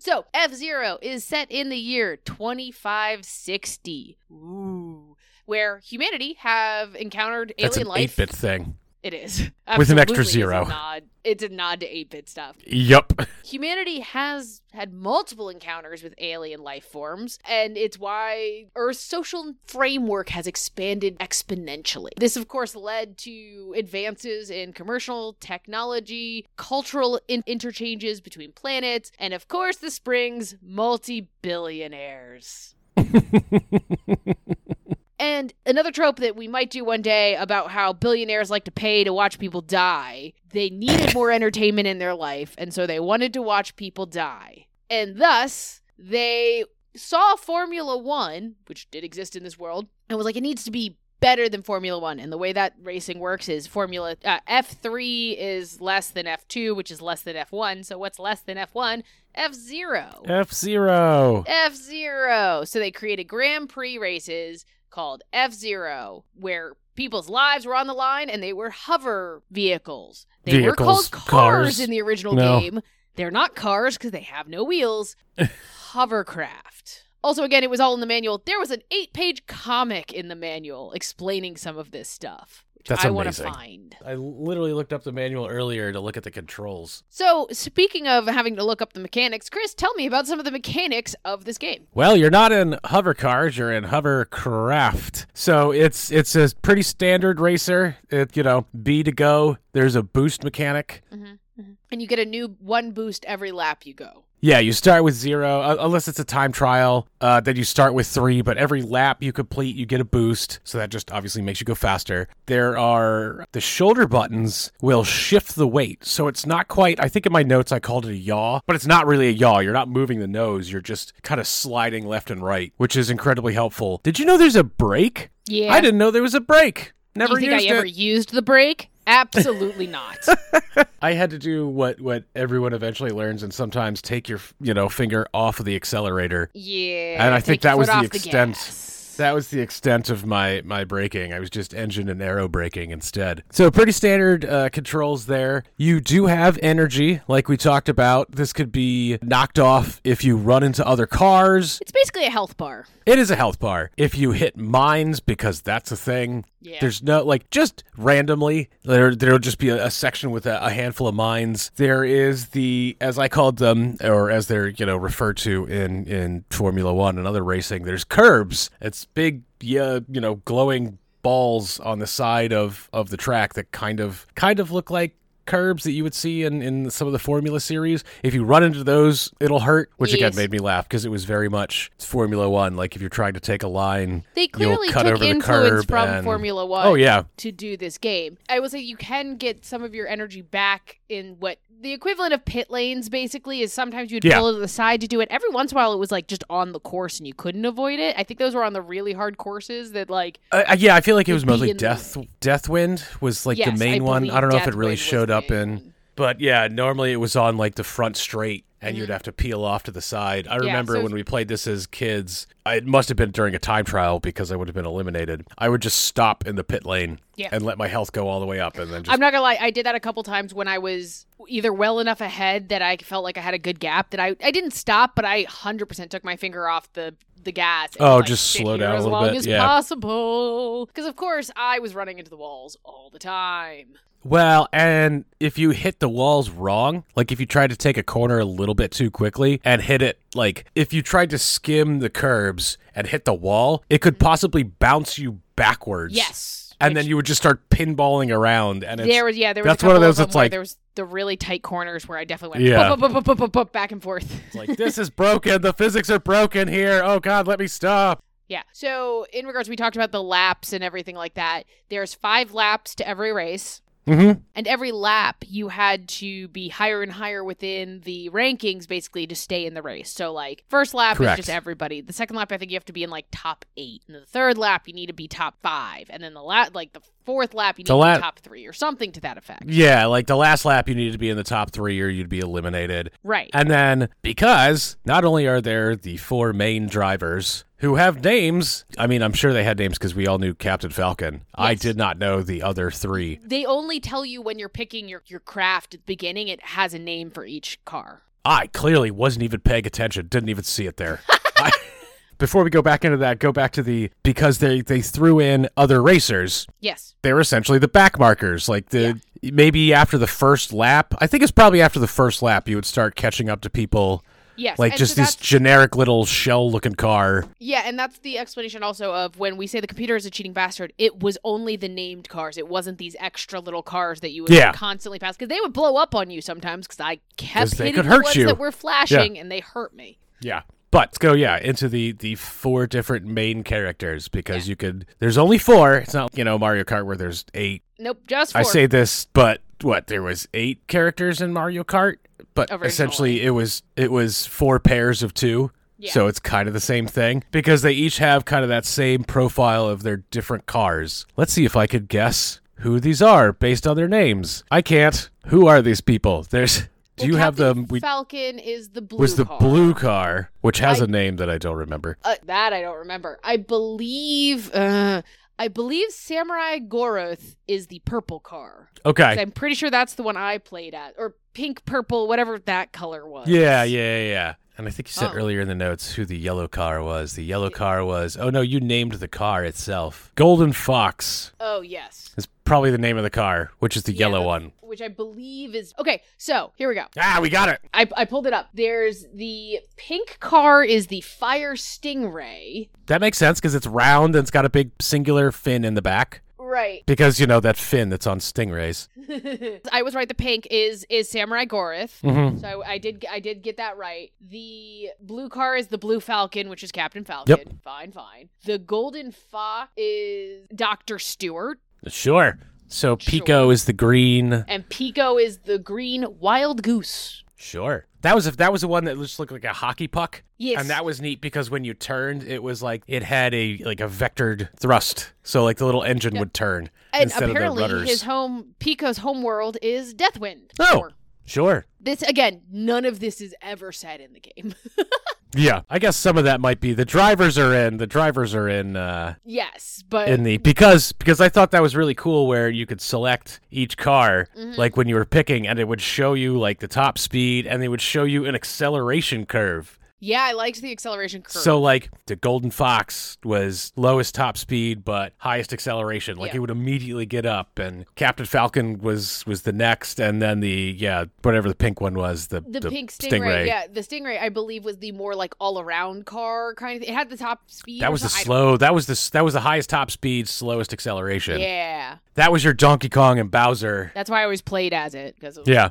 So, F-Zero is set in the year twenty-five sixty, ooh, where humanity have encountered alien That's an life. eight-bit thing. It is. Absolutely. With an extra zero. It's a nod, it's a nod to eight-bit stuff. Yep. Humanity has had multiple encounters with alien life forms, and it's why Earth's social framework has expanded exponentially. This, of course, led to advances in commercial technology, cultural in- interchanges between planets, and, of course, the Spring's multi-billionaires. And another trope that we might do one day about how billionaires like to pay to watch people die. They needed more entertainment in their life, and so they wanted to watch people die. And thus, they saw Formula One, which did exist in this world, and was like, it needs to be better than Formula One. And the way that racing works is Formula uh, F three is less than F two, which is less than F one. So what's less than F one? F-Zero. F-Zero. F-Zero. So they created Grand Prix races called F-Zero, where people's lives were on the line and they were hover vehicles. They vehicles, were called cars, cars. in the original no. game. They're not cars because they have no wheels. Hovercraft. Also, again, it was all in the manual. There was an eight-page comic in the manual explaining some of this stuff. That's I want to find. I literally looked up the manual earlier to look at the controls. So, speaking of having to look up the mechanics, Chris, tell me about some of the mechanics of this game. Well, you're not in hover cars, you're in hovercraft. So, it's it's a pretty standard racer. It, you know, B to go. There's a boost mechanic. Mm-hmm. Mm-hmm. And you get a new one boost every lap you go. Yeah, you start with zero, uh, unless it's a time trial. Uh, then you start with three, but every lap you complete, you get a boost. So that just obviously makes you go faster. There are the shoulder buttons will shift the weight. So it's not quite, I think in my notes I called it a yaw, but it's not really a yaw. You're not moving the nose. You're just kind of sliding left and right, which is incredibly helpful. Did you know there's a brake? Yeah. I didn't know there was a brake. Never used it. You think I ever used the brake? Absolutely not. I had to do what, what everyone eventually learns and sometimes take your, you know, finger off of the accelerator. Yeah. And I think that was the extent. That was the extent of my, my braking. I was just engine and aero braking instead. So pretty standard uh, controls there. You do have energy, like we talked about. This could be knocked off if you run into other cars. It's basically a health bar. It is a health bar. If you hit mines, because that's a thing. Yeah. There's no, like, just randomly, there, there'll just be a, a section with a, a handful of mines. There is the, as I called them, or as they're, you know, referred to in, in Formula One and other racing, there's curbs. It's big, yeah, you know, glowing balls on the side of, of the track that kind of kind of look like curbs that you would see in, in some of the Formula series. If you run into those, it'll hurt, which yes. again made me laugh because it was very much Formula One. Like if you're trying to take a line, they clearly you'll cut took over influence the curb from and... Formula One. Oh yeah, to do this game, I will say you can get some of your energy back in what the equivalent of pit lanes basically is. Sometimes you'd yeah. pull to the side to do it. Every once in a while, it was like just on the course and you couldn't avoid it. I think those were on the really hard courses that like. Uh, yeah, I feel like it was mostly Death Deathwind was like yes, the main I one. I don't know Deathwind if it really showed up in, but yeah, normally it was on like the front straight and mm-hmm. you'd have to peel off to the side. I yeah, remember so when we played this as kids, it must have been during a time trial because I would have been eliminated. I would just stop in the pit lane yeah. and let my health go all the way up. And then just... I'm not gonna lie, I did that a couple times when I was either well enough ahead that I felt like I had a good gap that I, I didn't stop, but I one hundred percent took my finger off the the gas. And oh, just, like, just slow down a little bit. As long bit. as yeah. possible. Because, of course, I was running into the walls all the time. Well, and if you hit the walls wrong, like if you tried to take a corner a little bit too quickly and hit it, like if you tried to skim the curbs and hit the wall, it could possibly bounce you backwards. Yes. And then you would just start pinballing around. And it's, there was, yeah, there was that's one of those that's like, there was the really tight corners where I definitely went yeah. bup, bup, bup, bup, bup, bup, back and forth. It's like, this is broken. The physics are broken here. Oh, God, let me stop. Yeah. So in regards, we talked about the laps and everything like that. There's five laps to every race. Mm-hmm. And every lap, you had to be higher and higher within the rankings, basically, to stay in the race. So, like, first lap Correct. is just everybody. The second lap, I think you have to be in, like, top eight. And the third lap, you need to be top five. And then the la- like the fourth lap, you need the to la- be top three or something to that effect. Yeah, like, the last lap, you need to be in the top three or you'd be eliminated. Right. And then, because not only are there the four main drivers who have names. I mean, I'm sure they had names because we all knew Captain Falcon. Yes. I did not know the other three. They only tell you when you're picking your, your craft at the beginning. It has a name for each car. I clearly wasn't even paying attention. Didn't even see it there. I, before we go back into that, go back to the, because they, they threw in other racers. Yes. They were essentially the back markers. Like the... Yeah. Maybe after the first lap. I think it's probably after the first lap you would start catching up to people. Yes. Like, and just so this generic little shell-looking car. Yeah, and that's the explanation also of when we say the computer is a cheating bastard, it was only the named cars. It wasn't these extra little cars that you would yeah. constantly pass. Because they would blow up on you sometimes, because I kept hitting the ones you. that were flashing, yeah. and they hurt me. Yeah. But let's go, yeah, into the, the four different main characters, because yeah. you could... There's only four. It's not, you know, Mario Kart where there's eight. Nope, just four. I say this, but, what, there was eight characters in Mario Kart? But Originally. essentially, it was it was four pairs of two, yeah. so it's kind of the same thing. Because they each have kind of that same profile of their different cars. Let's see if I could guess who these are based on their names. I can't. Who are these people? There's... Do well, you Captain have them? We, Falcon is the blue was the car. blue car, which has I, a name that I don't remember. Uh, that I don't remember. I believe... Uh, I believe Samurai Goroh is the purple car. Okay. I'm pretty sure that's the one I played at. Or pink, purple, whatever that color was. Yeah, yeah, yeah. And I think you said oh. earlier in the notes who the yellow car was. The yellow car was... Oh, no, you named the car itself. Golden Fox. Oh, yes. It's probably the name of the car, which is the yeah, yellow the, one. Which I believe is... Okay, so here we go. Ah, we got it. I, I pulled it up. There's the pink car is the Fire Stingray. That makes sense because it's round and it's got a big singular fin in the back. Right. Because, you know, that fin that's on stingrays. I was right. The pink is is Samurai Goroh. Mm-hmm. So I, I did I did get that right. The blue car is the Blue Falcon, which is Captain Falcon. Yep. Fine, fine. The Golden Fox is Doctor Stewart. Sure. So Pico sure. is the green. And Pico is the green Wild Goose. Sure. That was a, that was the one that just looked like a hockey puck. Yes. And that was neat because when you turned, it was like it had a like a vectored thrust. So like the little engine no. would turn and instead of the rudders. And apparently his home, Pico's homeworld is Deathwind. Oh, or, sure. This, again, none of this is ever said in the game. Yeah, I guess some of that might be the drivers are in. The drivers are in. Uh, yes, but in the because because I thought that was really cool where you could select each car mm-hmm. like when you were picking, and it would show you like the top speed, and they would show you an acceleration curve. Yeah, I liked the acceleration curve. So, like, the Golden Fox was lowest top speed, but highest acceleration. Like, yeah. it would immediately get up, and Captain Falcon was, was the next, and then the, yeah, whatever the pink one was, the, the, the pink stingray, stingray. Yeah, the Stingray, I believe, was the more, like, all-around car kind of thing. It had the top speed. That was the slow, that was the, that was the highest top speed, slowest acceleration. Yeah. That was your Donkey Kong and Bowser. That's why I always played as it, because yeah.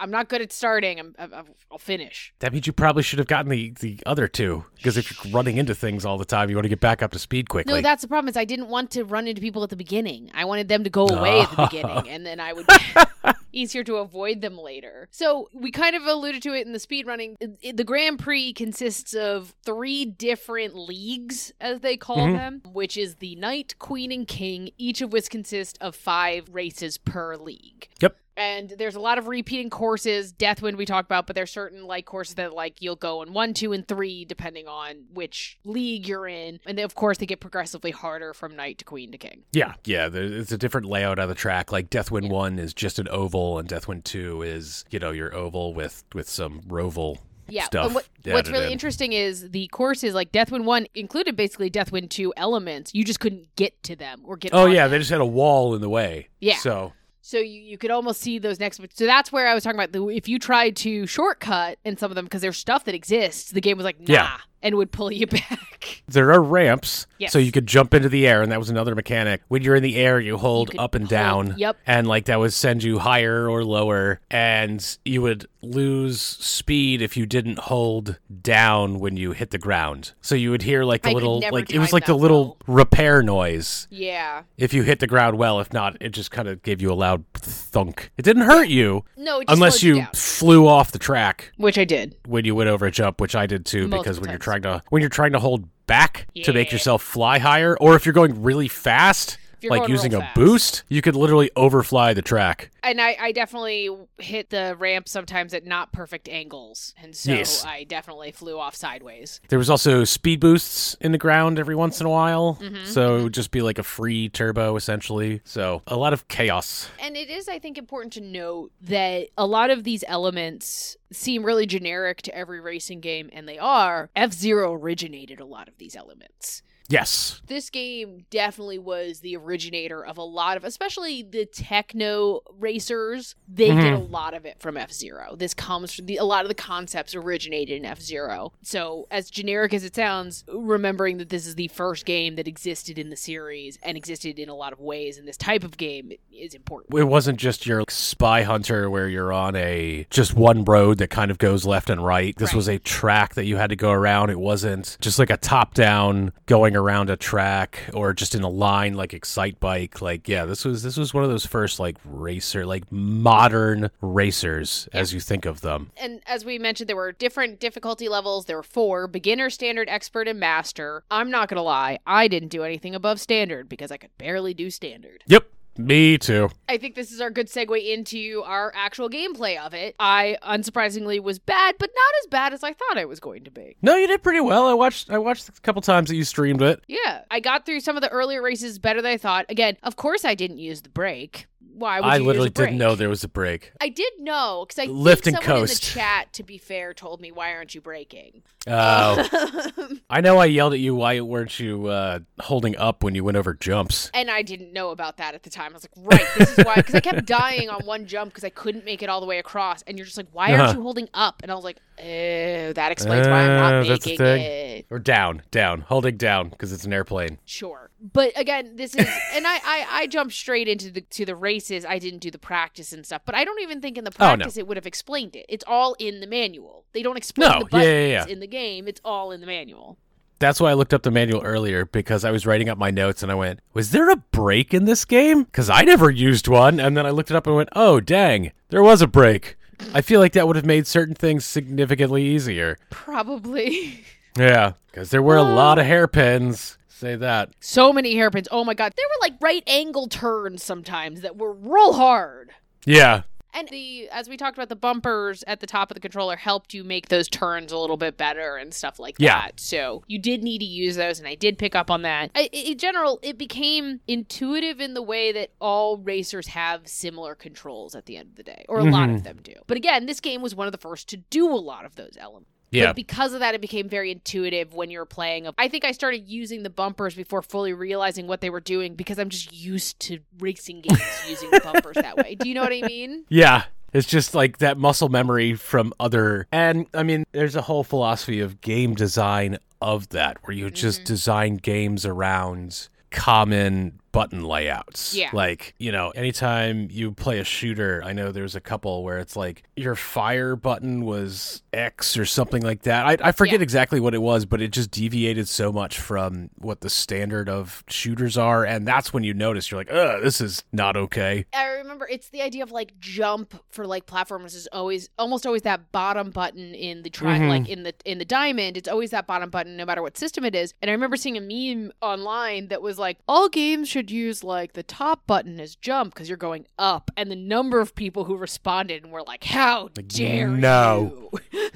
I'm not good at starting, I'm, I'm, I'll finish. That means you probably should have gotten The, the other two, because if you're running into things all the time, you want to get back up to speed quickly. No, that's the problem, is I didn't want to run into people at the beginning. I wanted them to go away oh. at the beginning, and then I would be easier to avoid them later. So we kind of alluded to it in the speedrunning. The Grand Prix consists of three different leagues, as they call mm-hmm. them, which is the Knight, Queen, and King, each of which consist of five races per league. Yep. And there's a lot of repeating courses. Deathwind we talked about, but there's certain like courses that like you'll go in one, two, and three depending on which league you're in. And then, of course, they get progressively harder from Knight to Queen to King. Yeah, yeah. It's a different layout on the track. Like Deathwind yeah. one is just an oval, and Deathwind two is, you know, your oval with with some roval. yeah. stuff. And what, yeah, what's really interesting is the courses, like Deathwind one included basically Deathwind two elements. You just couldn't get to them or get. Oh yeah, them. They just had a wall in the way. Yeah. So. So you, you could almost see those next. So that's where I was talking about. The, if you tried to shortcut in some of them, because there's stuff that exists, the game was like, nah, yeah. and would pull you back. There are ramps, yes. so you could jump into the air, and that was another mechanic. When you're in the air, you hold you up and hold, down. Yep. And like that would send you higher or lower, and you would lose speed if you didn't hold down when you hit the ground. So you would hear like the I little, like it was like the little well. repair noise. Yeah. If you hit the ground well, if not, it just kind of gave you a loud thunk. It didn't hurt you. No, it just unless you, you flew off the track, which I did when you went over a jump, which I did too. Multiple because when times. you're trying to when you're trying to hold back yeah. to make yourself fly higher, or if you're going really fast, like using a fast. boost, you could literally overfly the track. And I, I definitely hit the ramp sometimes at not perfect angles, and so yes. I definitely flew off sideways. There was also speed boosts in the ground every once in a while, mm-hmm. so it would just be like a free turbo, essentially. So a lot of chaos. And it is, I think, important to note that a lot of these elements seem really generic to every racing game, and they are. F-Zero originated a lot of these elements. Yes. This game definitely was the originator of a lot of, especially the techno racers, they mm-hmm. get a lot of it from F-Zero. This comes from, the, a lot of the concepts originated in F-Zero. So as generic as it sounds, remembering that this is the first game that existed in the series and existed in a lot of ways in this type of game is important. It wasn't just your Spy Hunter where you're on a, just one road that kind of goes left and right. This right. was a track that you had to go around. It wasn't just like a top-down going around a track or just in a line like Excitebike. Like yeah this was this was one of those first like racer like modern racers yeah. as you think of them. And as we mentioned, there were different difficulty levels. There were four: beginner, standard, expert, and master. I'm not gonna lie, I didn't do anything above standard because I could barely do standard. Yep. Me too. I think this is our good segue into our actual gameplay of it. I, unsurprisingly, was bad, but not as bad as I thought I was going to be. No, you did pretty well. I watched I watched a couple times that you streamed it. Yeah. I got through some of the earlier races better than I thought. Again, of course I didn't use the brake. Why would I you literally use a break? Didn't know there was a break. I did know, because I Lift think and someone coast. in the chat, to be fair, told me, why aren't you braking? Oh. Um, I know I yelled at you, why weren't you uh, holding up when you went over jumps? And I didn't know about that at the time. I was like, right, this is why, because I kept dying on one jump because I couldn't make it all the way across. And you're just like, why aren't uh-huh. you holding up? And I was like, oh, that explains uh, why I'm not making it. Or down, down, holding down, because it's an airplane. Sure. But again, this is, and I, I, I jumped straight into the to the races. I didn't do the practice and stuff, but I don't even think in the practice oh, no. it would have explained it. It's all in the manual. They don't explain no, the buttons yeah, yeah, yeah. in the game. It's all in the manual. That's why I looked up the manual earlier, because I was writing up my notes and I went, was there a break in this game? Because I never used one. And then I looked it up and went, oh, dang, there was a break. I feel like that would have made certain things significantly easier. Probably. Yeah, because there were uh... a lot of hairpins. Say that. So many hairpins. Oh my god. There were like right angle turns sometimes that were real hard. Yeah. And the as we talked about, the bumpers at the top of the controller helped you make those turns a little bit better and stuff like yeah. that. So you did need to use those, and I did pick up on that. I, in general, it became intuitive in the way that all racers have similar controls at the end of the day, or a mm-hmm. lot of them do. But again, this game was one of the first to do a lot of those elements. Yeah. But because of that, it became very intuitive when you were playing. I think I started using the bumpers before fully realizing what they were doing, because I'm just used to racing games using the bumpers that way. Do you know what I mean? Yeah. It's just like that muscle memory from other... And, I mean, there's a whole philosophy of game design of that, where you mm-hmm. just design games around common button layouts. Yeah. Like, you know, anytime you play a shooter, I know there's a couple where it's like your fire button was X or something like that. I, I forget yeah. exactly what it was, but it just deviated so much from what the standard of shooters are. And that's when you notice, you're like, ugh, this is not okay. I remember it's the idea of like jump for like platformers is always, almost always that bottom button in the tri- mm-hmm. like in the, in the diamond. It's always that bottom button, no matter what system it is. And I remember seeing a meme online that was like, all games should should use like the top button as jump because you're going up. And the number of people who responded and were like, how like, dare no. you?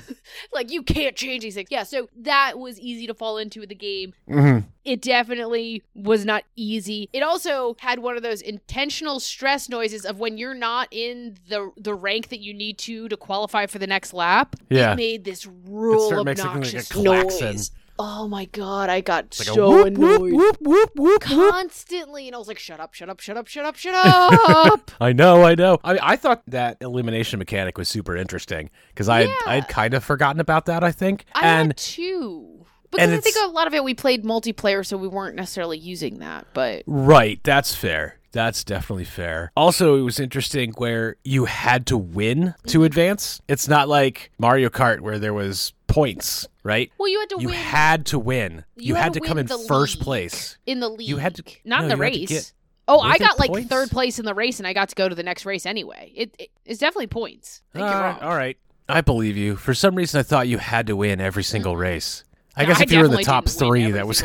Like, you can't change these things. Yeah, so that was easy to fall into with the game. Mm-hmm. It definitely was not easy. It also had one of those intentional stress noises of when you're not in the the rank that you need to to qualify for the next lap. Yeah. It made this real obnoxious noise. Oh my God, I got like so whoop, annoyed. Whoop, whoop, whoop, whoop, Constantly. And I was like, shut up, shut up, shut up, shut up, shut up. I know, I know. I mean, I thought that elimination mechanic was super interesting because I, yeah. I had kind of forgotten about that, I think. I and, had too. Because I think a lot of it, we played multiplayer, so we weren't necessarily using that. But right, that's fair. That's definitely fair. Also, it was interesting where you had to win to advance. It's not like Mario Kart where there was points, right? Well, you had to you win. You had to win. You, you had, had to, to come in first league. place. In the league. You had to, not no, in the race. Get, oh, I got like points? third place in the race, and I got to go to the next race anyway. It, it It's definitely points. I think uh, you're wrong. All right. I believe you. For some reason, I thought you had to win every single mm-hmm. race. I no, guess if I you were in the top three, that was...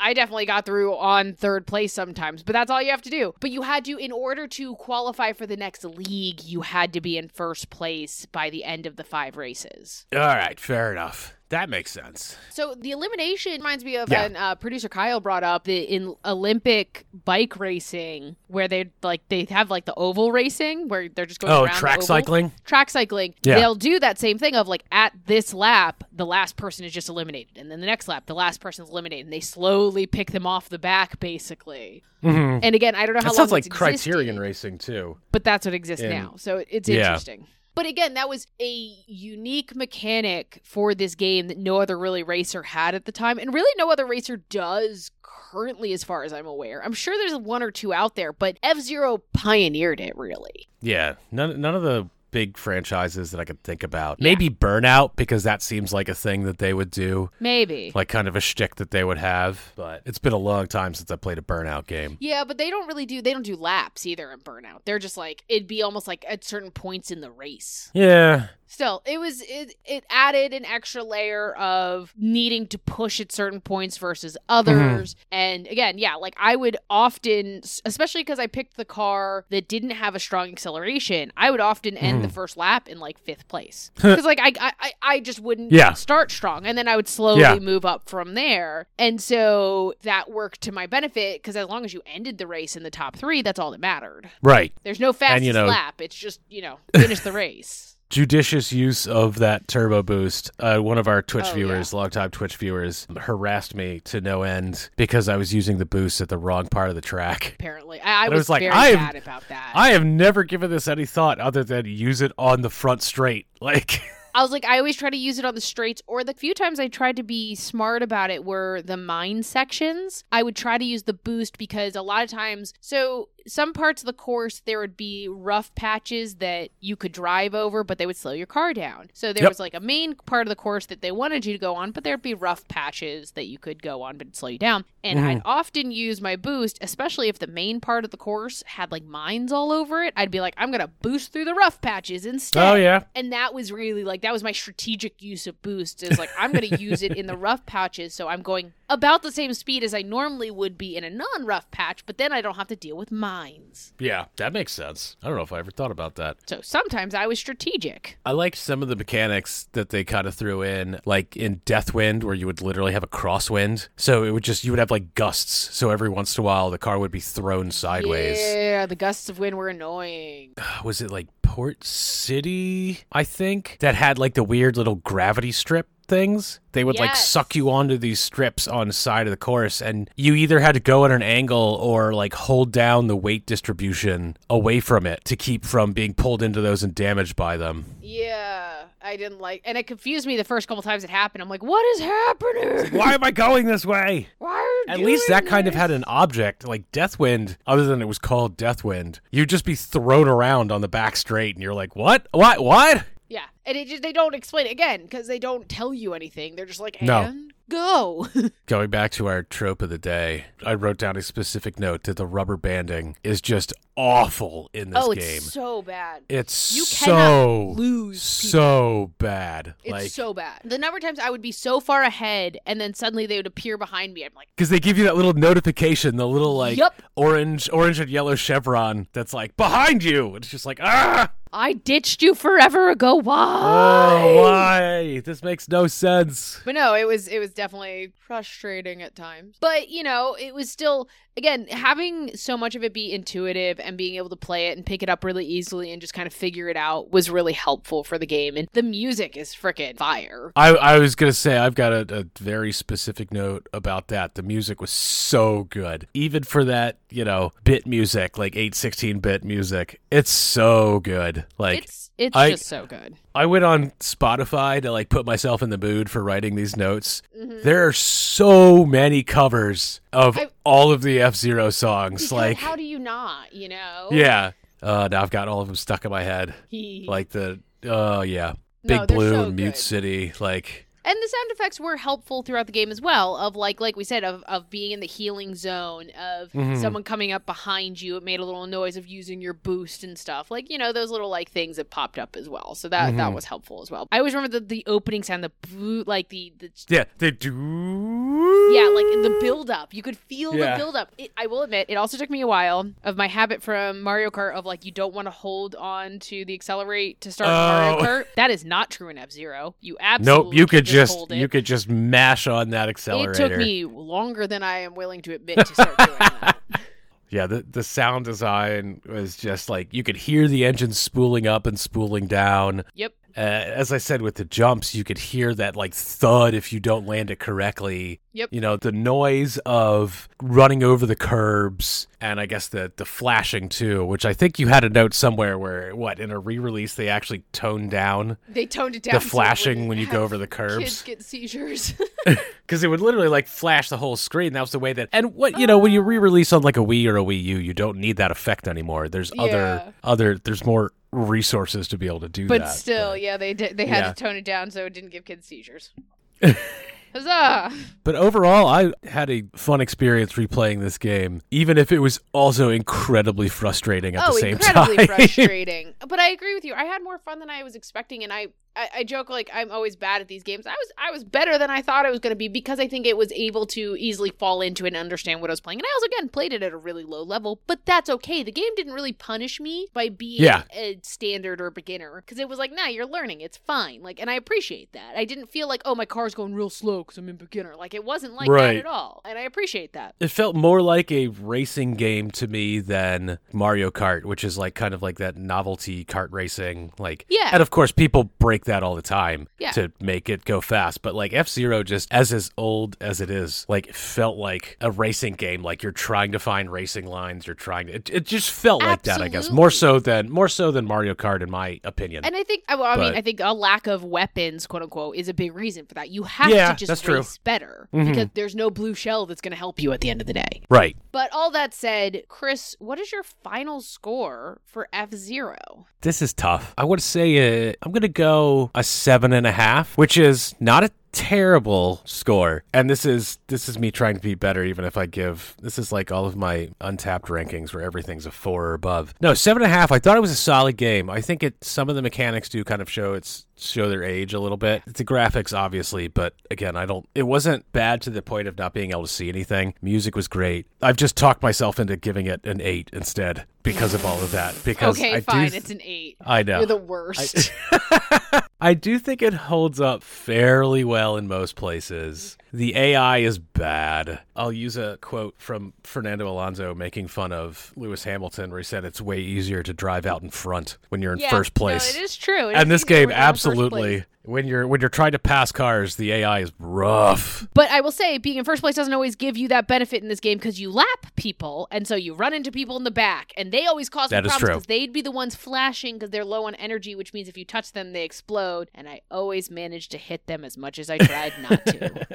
I definitely got through on third place sometimes, but that's all you have to do. But you had to, in order to qualify for the next league, you had to be in first place by the end of the five races. All right, fair enough. That makes sense. So the elimination reminds me of yeah. an uh, producer Kyle brought up the in Olympic bike racing where they like they have like the oval racing where they're just going oh, around Oh, track cycling? Track cycling. Yeah. They'll do that same thing of like at this lap, the last person is just eliminated. And then the next lap, the last person is eliminated. And they slowly pick them off the back, basically. Mm-hmm. And again, I don't know how that long sounds like it's Criterion existed, racing too. But that's what exists in, now. So it's yeah. interesting. But again, that was a unique mechanic for this game that no other really racer had at the time. And really no other racer does currently, as far as I'm aware. I'm sure there's one or two out there, but F-Zero pioneered it, really. Yeah, none, none of the big franchises that I could think about. Yeah. Maybe Burnout, because that seems like a thing that they would do. Maybe. Like kind of a shtick that they would have. But it's been a long time since I played a Burnout game. Yeah, but they don't really do, they don't do laps either in Burnout. They're just like, it'd be almost like at certain points in the race. Yeah. Still, it was it, it added an extra layer of needing to push at certain points versus others. Mm-hmm. And again, yeah, like I would often, especially because I picked the car that didn't have a strong acceleration, I would often end mm. the first lap in like fifth place. Because like I, I, I just wouldn't yeah. start strong. And then I would slowly yeah. move up from there. And so that worked to my benefit because as long as you ended the race in the top three, that's all that mattered. Right. There's no fastest and, you know, lap. It's just, you know, finish the race. Judicious use of that turbo boost. Uh, one of our Twitch oh, viewers, yeah. longtime Twitch viewers, harassed me to no end because I was using the boost at the wrong part of the track. Apparently. I, I was, was like, very I bad have, about that. I have never given this any thought other than use it on the front straight. Like... I was like, I always try to use it on the straights, or the few times I tried to be smart about it were the mine sections. I would try to use the boost because a lot of times, so some parts of the course, there would be rough patches that you could drive over, but they would slow your car down. So there yep. was like a main part of the course that they wanted you to go on, but there'd be rough patches that you could go on, but it'd slow you down. And mm. I'd often use my boost, especially if the main part of the course had like mines all over it. I'd be like, I'm going to boost through the rough patches instead. Oh, yeah. And that was really like, that. That was my strategic use of boost is like, I'm going to use it in the rough patches. So I'm going about the same speed as I normally would be in a non-rough patch, but then I don't have to deal with mines. Yeah, that makes sense. I don't know if I ever thought about that. So sometimes I was strategic. I liked some of the mechanics that they kind of threw in, like in Deathwind, where you would literally have a crosswind. So it would just, you would have like gusts. So every once in a while, the car would be thrown sideways. Yeah, the gusts of wind were annoying. Was it like Port City, I think, that had like the weird little gravity strip things? They would yes. like suck you onto these strips on the side of the course, and you either had to go at an angle or like hold down the weight distribution away from it to keep from being pulled into those and damaged by them. Yeah, I didn't like, and it confused me the first couple times it happened. I'm like, what is happening? Why am I going this way? Why are you At least that this? Kind of had an object, like Deathwind, other than it was called Deathwind. You'd just be thrown around on the back straight, and you're like, what? What? What? Yeah, and it just, they don't explain it again because they don't tell you anything. They're just like, and no. Go! Going back to our trope of the day, I wrote down a specific note that the rubber banding is just awful in this game. Oh, it's game. so bad. It's you so, lose so bad. It's like, so bad. The number of times I would be so far ahead, and then suddenly they would appear behind me. I'm like... Because they give you that little notification, the little, like, yep. orange orange and yellow chevron that's like, behind you! It's just like, ah! I ditched you forever ago. Why? Oh, why? This makes no sense. But no, it was it was definitely frustrating at times. But, you know, it was still, again, having so much of it be intuitive and being able to play it and pick it up really easily and just kind of figure it out was really helpful for the game. And the music is freaking fire. I, I was going to say, I've got a, a very specific note about that. The music was so good. Even for that, you know, bit music, like eight sixteen bit music, it's so good. Like it's it's I, just so good. I went on Spotify to like put myself in the mood for writing these notes. Mm-hmm. There are so many covers of I, all of the F-Zero songs. Like, how do you not? You know? Yeah. Uh, now I've got all of them stuck in my head. Like the oh uh, yeah, Big no, Blue, so Mute City, like. And the sound effects were helpful throughout the game as well, of like like we said, of, of being in the healing zone, of mm-hmm. someone coming up behind you. It made a little noise of using your boost and stuff. Like, you know, those little like things that popped up as well. So that mm-hmm. that was helpful as well. I always remember the, the opening sound, the blue, like the... the yeah, the... Do- yeah, like the build-up. You could feel yeah. the build-up. It, I will admit, it also took me a while of my habit from Mario Kart of like, you don't want to hold on to the accelerate to start oh. Mario Kart. That is not true in F-Zero. You absolutely... Nope, you could just... Just, you could just mash on that accelerator. It took me longer than I am willing to admit to start doing that. Yeah, the, the sound design was just like, you could hear the engine spooling up and spooling down. Yep. Uh, as I said, with the jumps, you could hear that like thud if you don't land it correctly. Yep. You know, the noise of running over the curbs and I guess the, the flashing too, which I think you had a note somewhere where, what, in a re-release, they actually toned down. They toned it down. The flashing when you go over the curbs. Kids get seizures. Because it would literally like flash the whole screen. That was the way that, and what, you know, when you re-release on like a Wii or a Wii U, you don't need that effect anymore. There's yeah. other, other, there's more resources to be able to do but that. Still, but still, yeah, they did, they had yeah. to tone it down so it didn't give kids seizures. Huzzah! But overall, I had a fun experience replaying this game, even if it was also incredibly frustrating at oh, the same time. Oh, incredibly frustrating. But I agree with you. I had more fun than I was expecting, and I... I joke like I'm always bad at these games. I was I was better than I thought I was going to be because I think it was able to easily fall into and understand what I was playing. And I also, again, played it at a really low level, but that's okay. The game didn't really punish me by being yeah. a standard or beginner because it was like, nah, you're learning. It's fine. Like, and I appreciate that. I didn't feel like, oh, my car's going real slow because I'm in beginner. Like, it wasn't like right. that at all. And I appreciate that. It felt more like a racing game to me than Mario Kart, which is like kind of like that novelty kart racing. Like, yeah. And of course, people break that all the time yeah. to make it go fast, but like F-Zero, just as as old as it is, like felt like a racing game. Like you're trying to find racing lines, you're trying to it, it just felt Absolutely. like that, I guess, more so than more so than Mario Kart in my opinion. And I think well, I but, mean I think a lack of weapons, quote unquote, is a big reason for that. You have yeah, to just race true. better mm-hmm. because there's no blue shell that's going to help you at the end of the day. Right. But all that said, Chris, what is your final score for F-Zero? This is tough. I would say uh, I'm going to go a seven and a half, which is not a terrible score. And this is this is me trying to be better, even if I give this is like all of my Untapped rankings where everything's a four or above. No, seven and a half. I thought it was a solid game. I think it some of the mechanics do kind of show it's show their age a little bit. The graphics, obviously, but again, I don't it wasn't bad to the point of not being able to see anything. Music was great. I've just talked myself into giving it an eight instead because of all of that. Because okay, I fine, do, it's an eight. I know. You're the worst. I, I do think it holds up fairly well in most places. The A I is bad. I'll use a quote from Fernando Alonso making fun of Lewis Hamilton where he said it's way easier to drive out in front when you're in yeah, first place. No, it is true. It and is this game absolutely when you're when you're trying to pass cars, the A I is rough. But I will say being in first place doesn't always give you that benefit in this game because you lap people and so you run into people in the back and they always cause that problems because they'd be the ones flashing because they're low on energy, which means if you touch them they explode, and I always manage to hit them as much as I tried not to.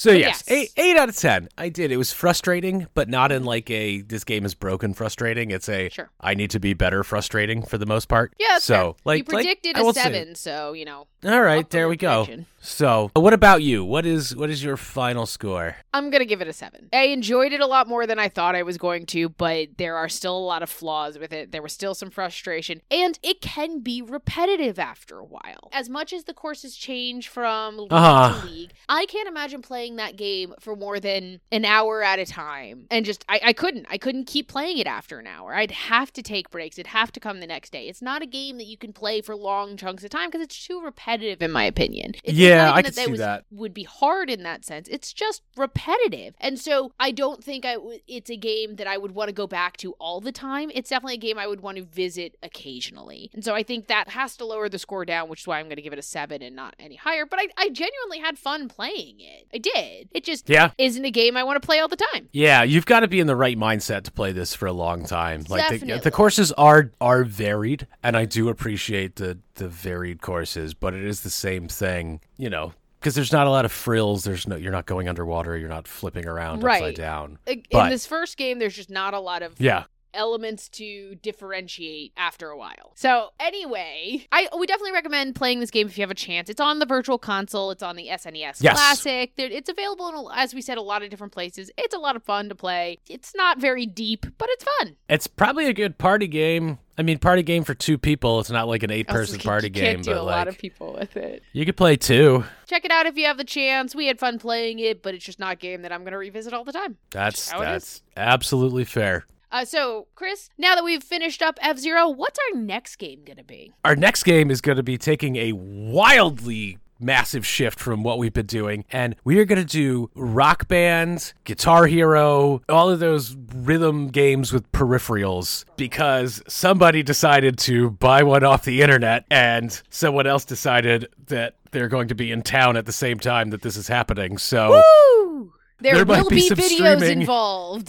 So yes, yes. Eight, eight out of ten. I did. It was frustrating, but not in like a this game is broken frustrating. It's a sure. I need to be better frustrating for the most part. Yeah. So fair. like you predicted like, a seven, say. so you know. All right, there we go. So what about you? What is what is your final score? I'm gonna give it a seven. I enjoyed it a lot more than I thought I was going to, but there are still a lot of flaws with it. There was still some frustration, and it can be repetitive after a while. As much as the courses change from league uh-huh. to league, I can't imagine playing that game for more than an hour at a time. And just I, I couldn't. I couldn't keep playing it after an hour. I'd have to take breaks. It'd have to come the next day. It's not a game that you can play for long chunks of time because it's too repetitive, in my opinion. It's yeah. Yeah, I could see that. Would be hard in that sense. It's just repetitive. And so I don't think I w- it's a game that I would want to go back to all the time. It's definitely a game I would want to visit occasionally. And so I think that has to lower the score down, which is why I'm going to give it a seven and not any higher. But I, I genuinely had fun playing it. I did. It just yeah. isn't a game I want to play all the time. Yeah, you've got to be in the right mindset to play this for a long time. Like Definitely. The, the courses are are varied, and I do appreciate the the varied courses, but it is the same thing, you know, because there's not a lot of frills. There's no, you're not going underwater. You're not flipping around right. upside down. In but, this first game, there's just not a lot of yeah. elements to differentiate after a while. So anyway, I we definitely recommend playing this game if you have a chance. It's on the Virtual Console. It's on the S N E S yes. Classic. There, it's available in, a, as we said, a lot of different places. It's a lot of fun to play. It's not very deep, but it's fun. It's probably a good party game. I mean, party game for two people. It's not like an eight-person like, party game. You can't game, do but a like, lot of people with it. You could play two. Check it out if you have the chance. We had fun playing it, but it's just not a game that I'm going to revisit all the time. That's that's absolutely fair. Uh, so, Chris, now that we've finished up F-Zero, what's our next game going to be? Our next game is going to be taking a wildly massive shift from what we've been doing, and we are going to do Rock Band, Guitar Hero, all of those rhythm games with peripherals, because somebody decided to buy one off the internet, and someone else decided that they're going to be in town at the same time that this is happening, so... Woo! There, there will be, be videos streaming. Involved.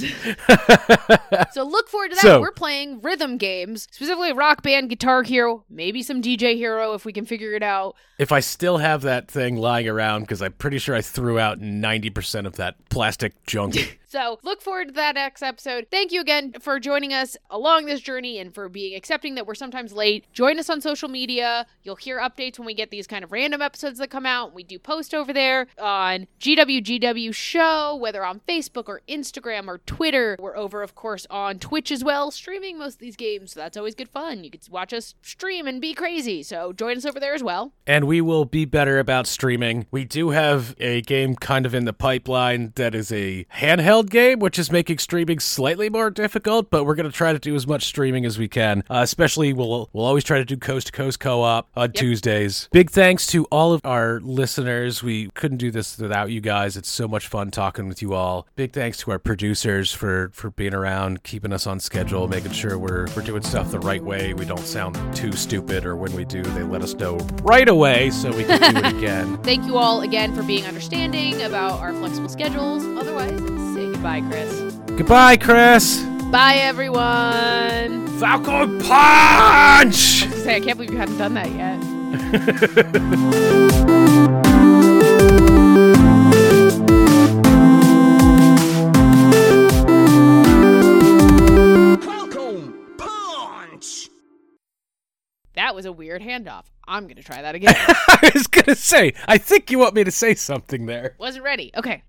So look forward to that. So, we're playing rhythm games, specifically Rock Band, Guitar Hero, maybe some D J Hero if we can figure it out. If I still have that thing lying around, because I'm pretty sure I threw out ninety percent of that plastic junk. So look forward to that next episode. Thank you again for joining us along this journey and for being accepting that we're sometimes late. Join us on social media. You'll hear updates when we get these kind of random episodes that come out. We do post over there on G W G W Show, whether on Facebook or Instagram or Twitter. We're over, of course, on Twitch as well, streaming most of these games. So that's always good fun. You can watch us stream and be crazy. So join us over there as well. And we will be better about streaming. We do have a game kind of in the pipeline that is a handheld game, which is making streaming slightly more difficult, but we're going to try to do as much streaming as we can. Uh, especially we'll we'll always try to do coast to coast co-op on yep. Tuesdays. Big thanks to all of our listeners. We couldn't do this without you guys. It's so much fun talking with you all. Big thanks to our producers for for being around, keeping us on schedule, making sure we're we're doing stuff the right way. We don't sound too stupid, or when we do, they let us know right away so we can do it again. Thank you all again for being understanding about our flexible schedules. Otherwise, goodbye, Chris. Goodbye, Chris. Bye, everyone. Falcon Punch! I was gonna say, I can't believe you haven't done that yet. That was a weird handoff. I'm going to try that again. I was going to say, I think you want me to say something there. Wasn't ready. Okay.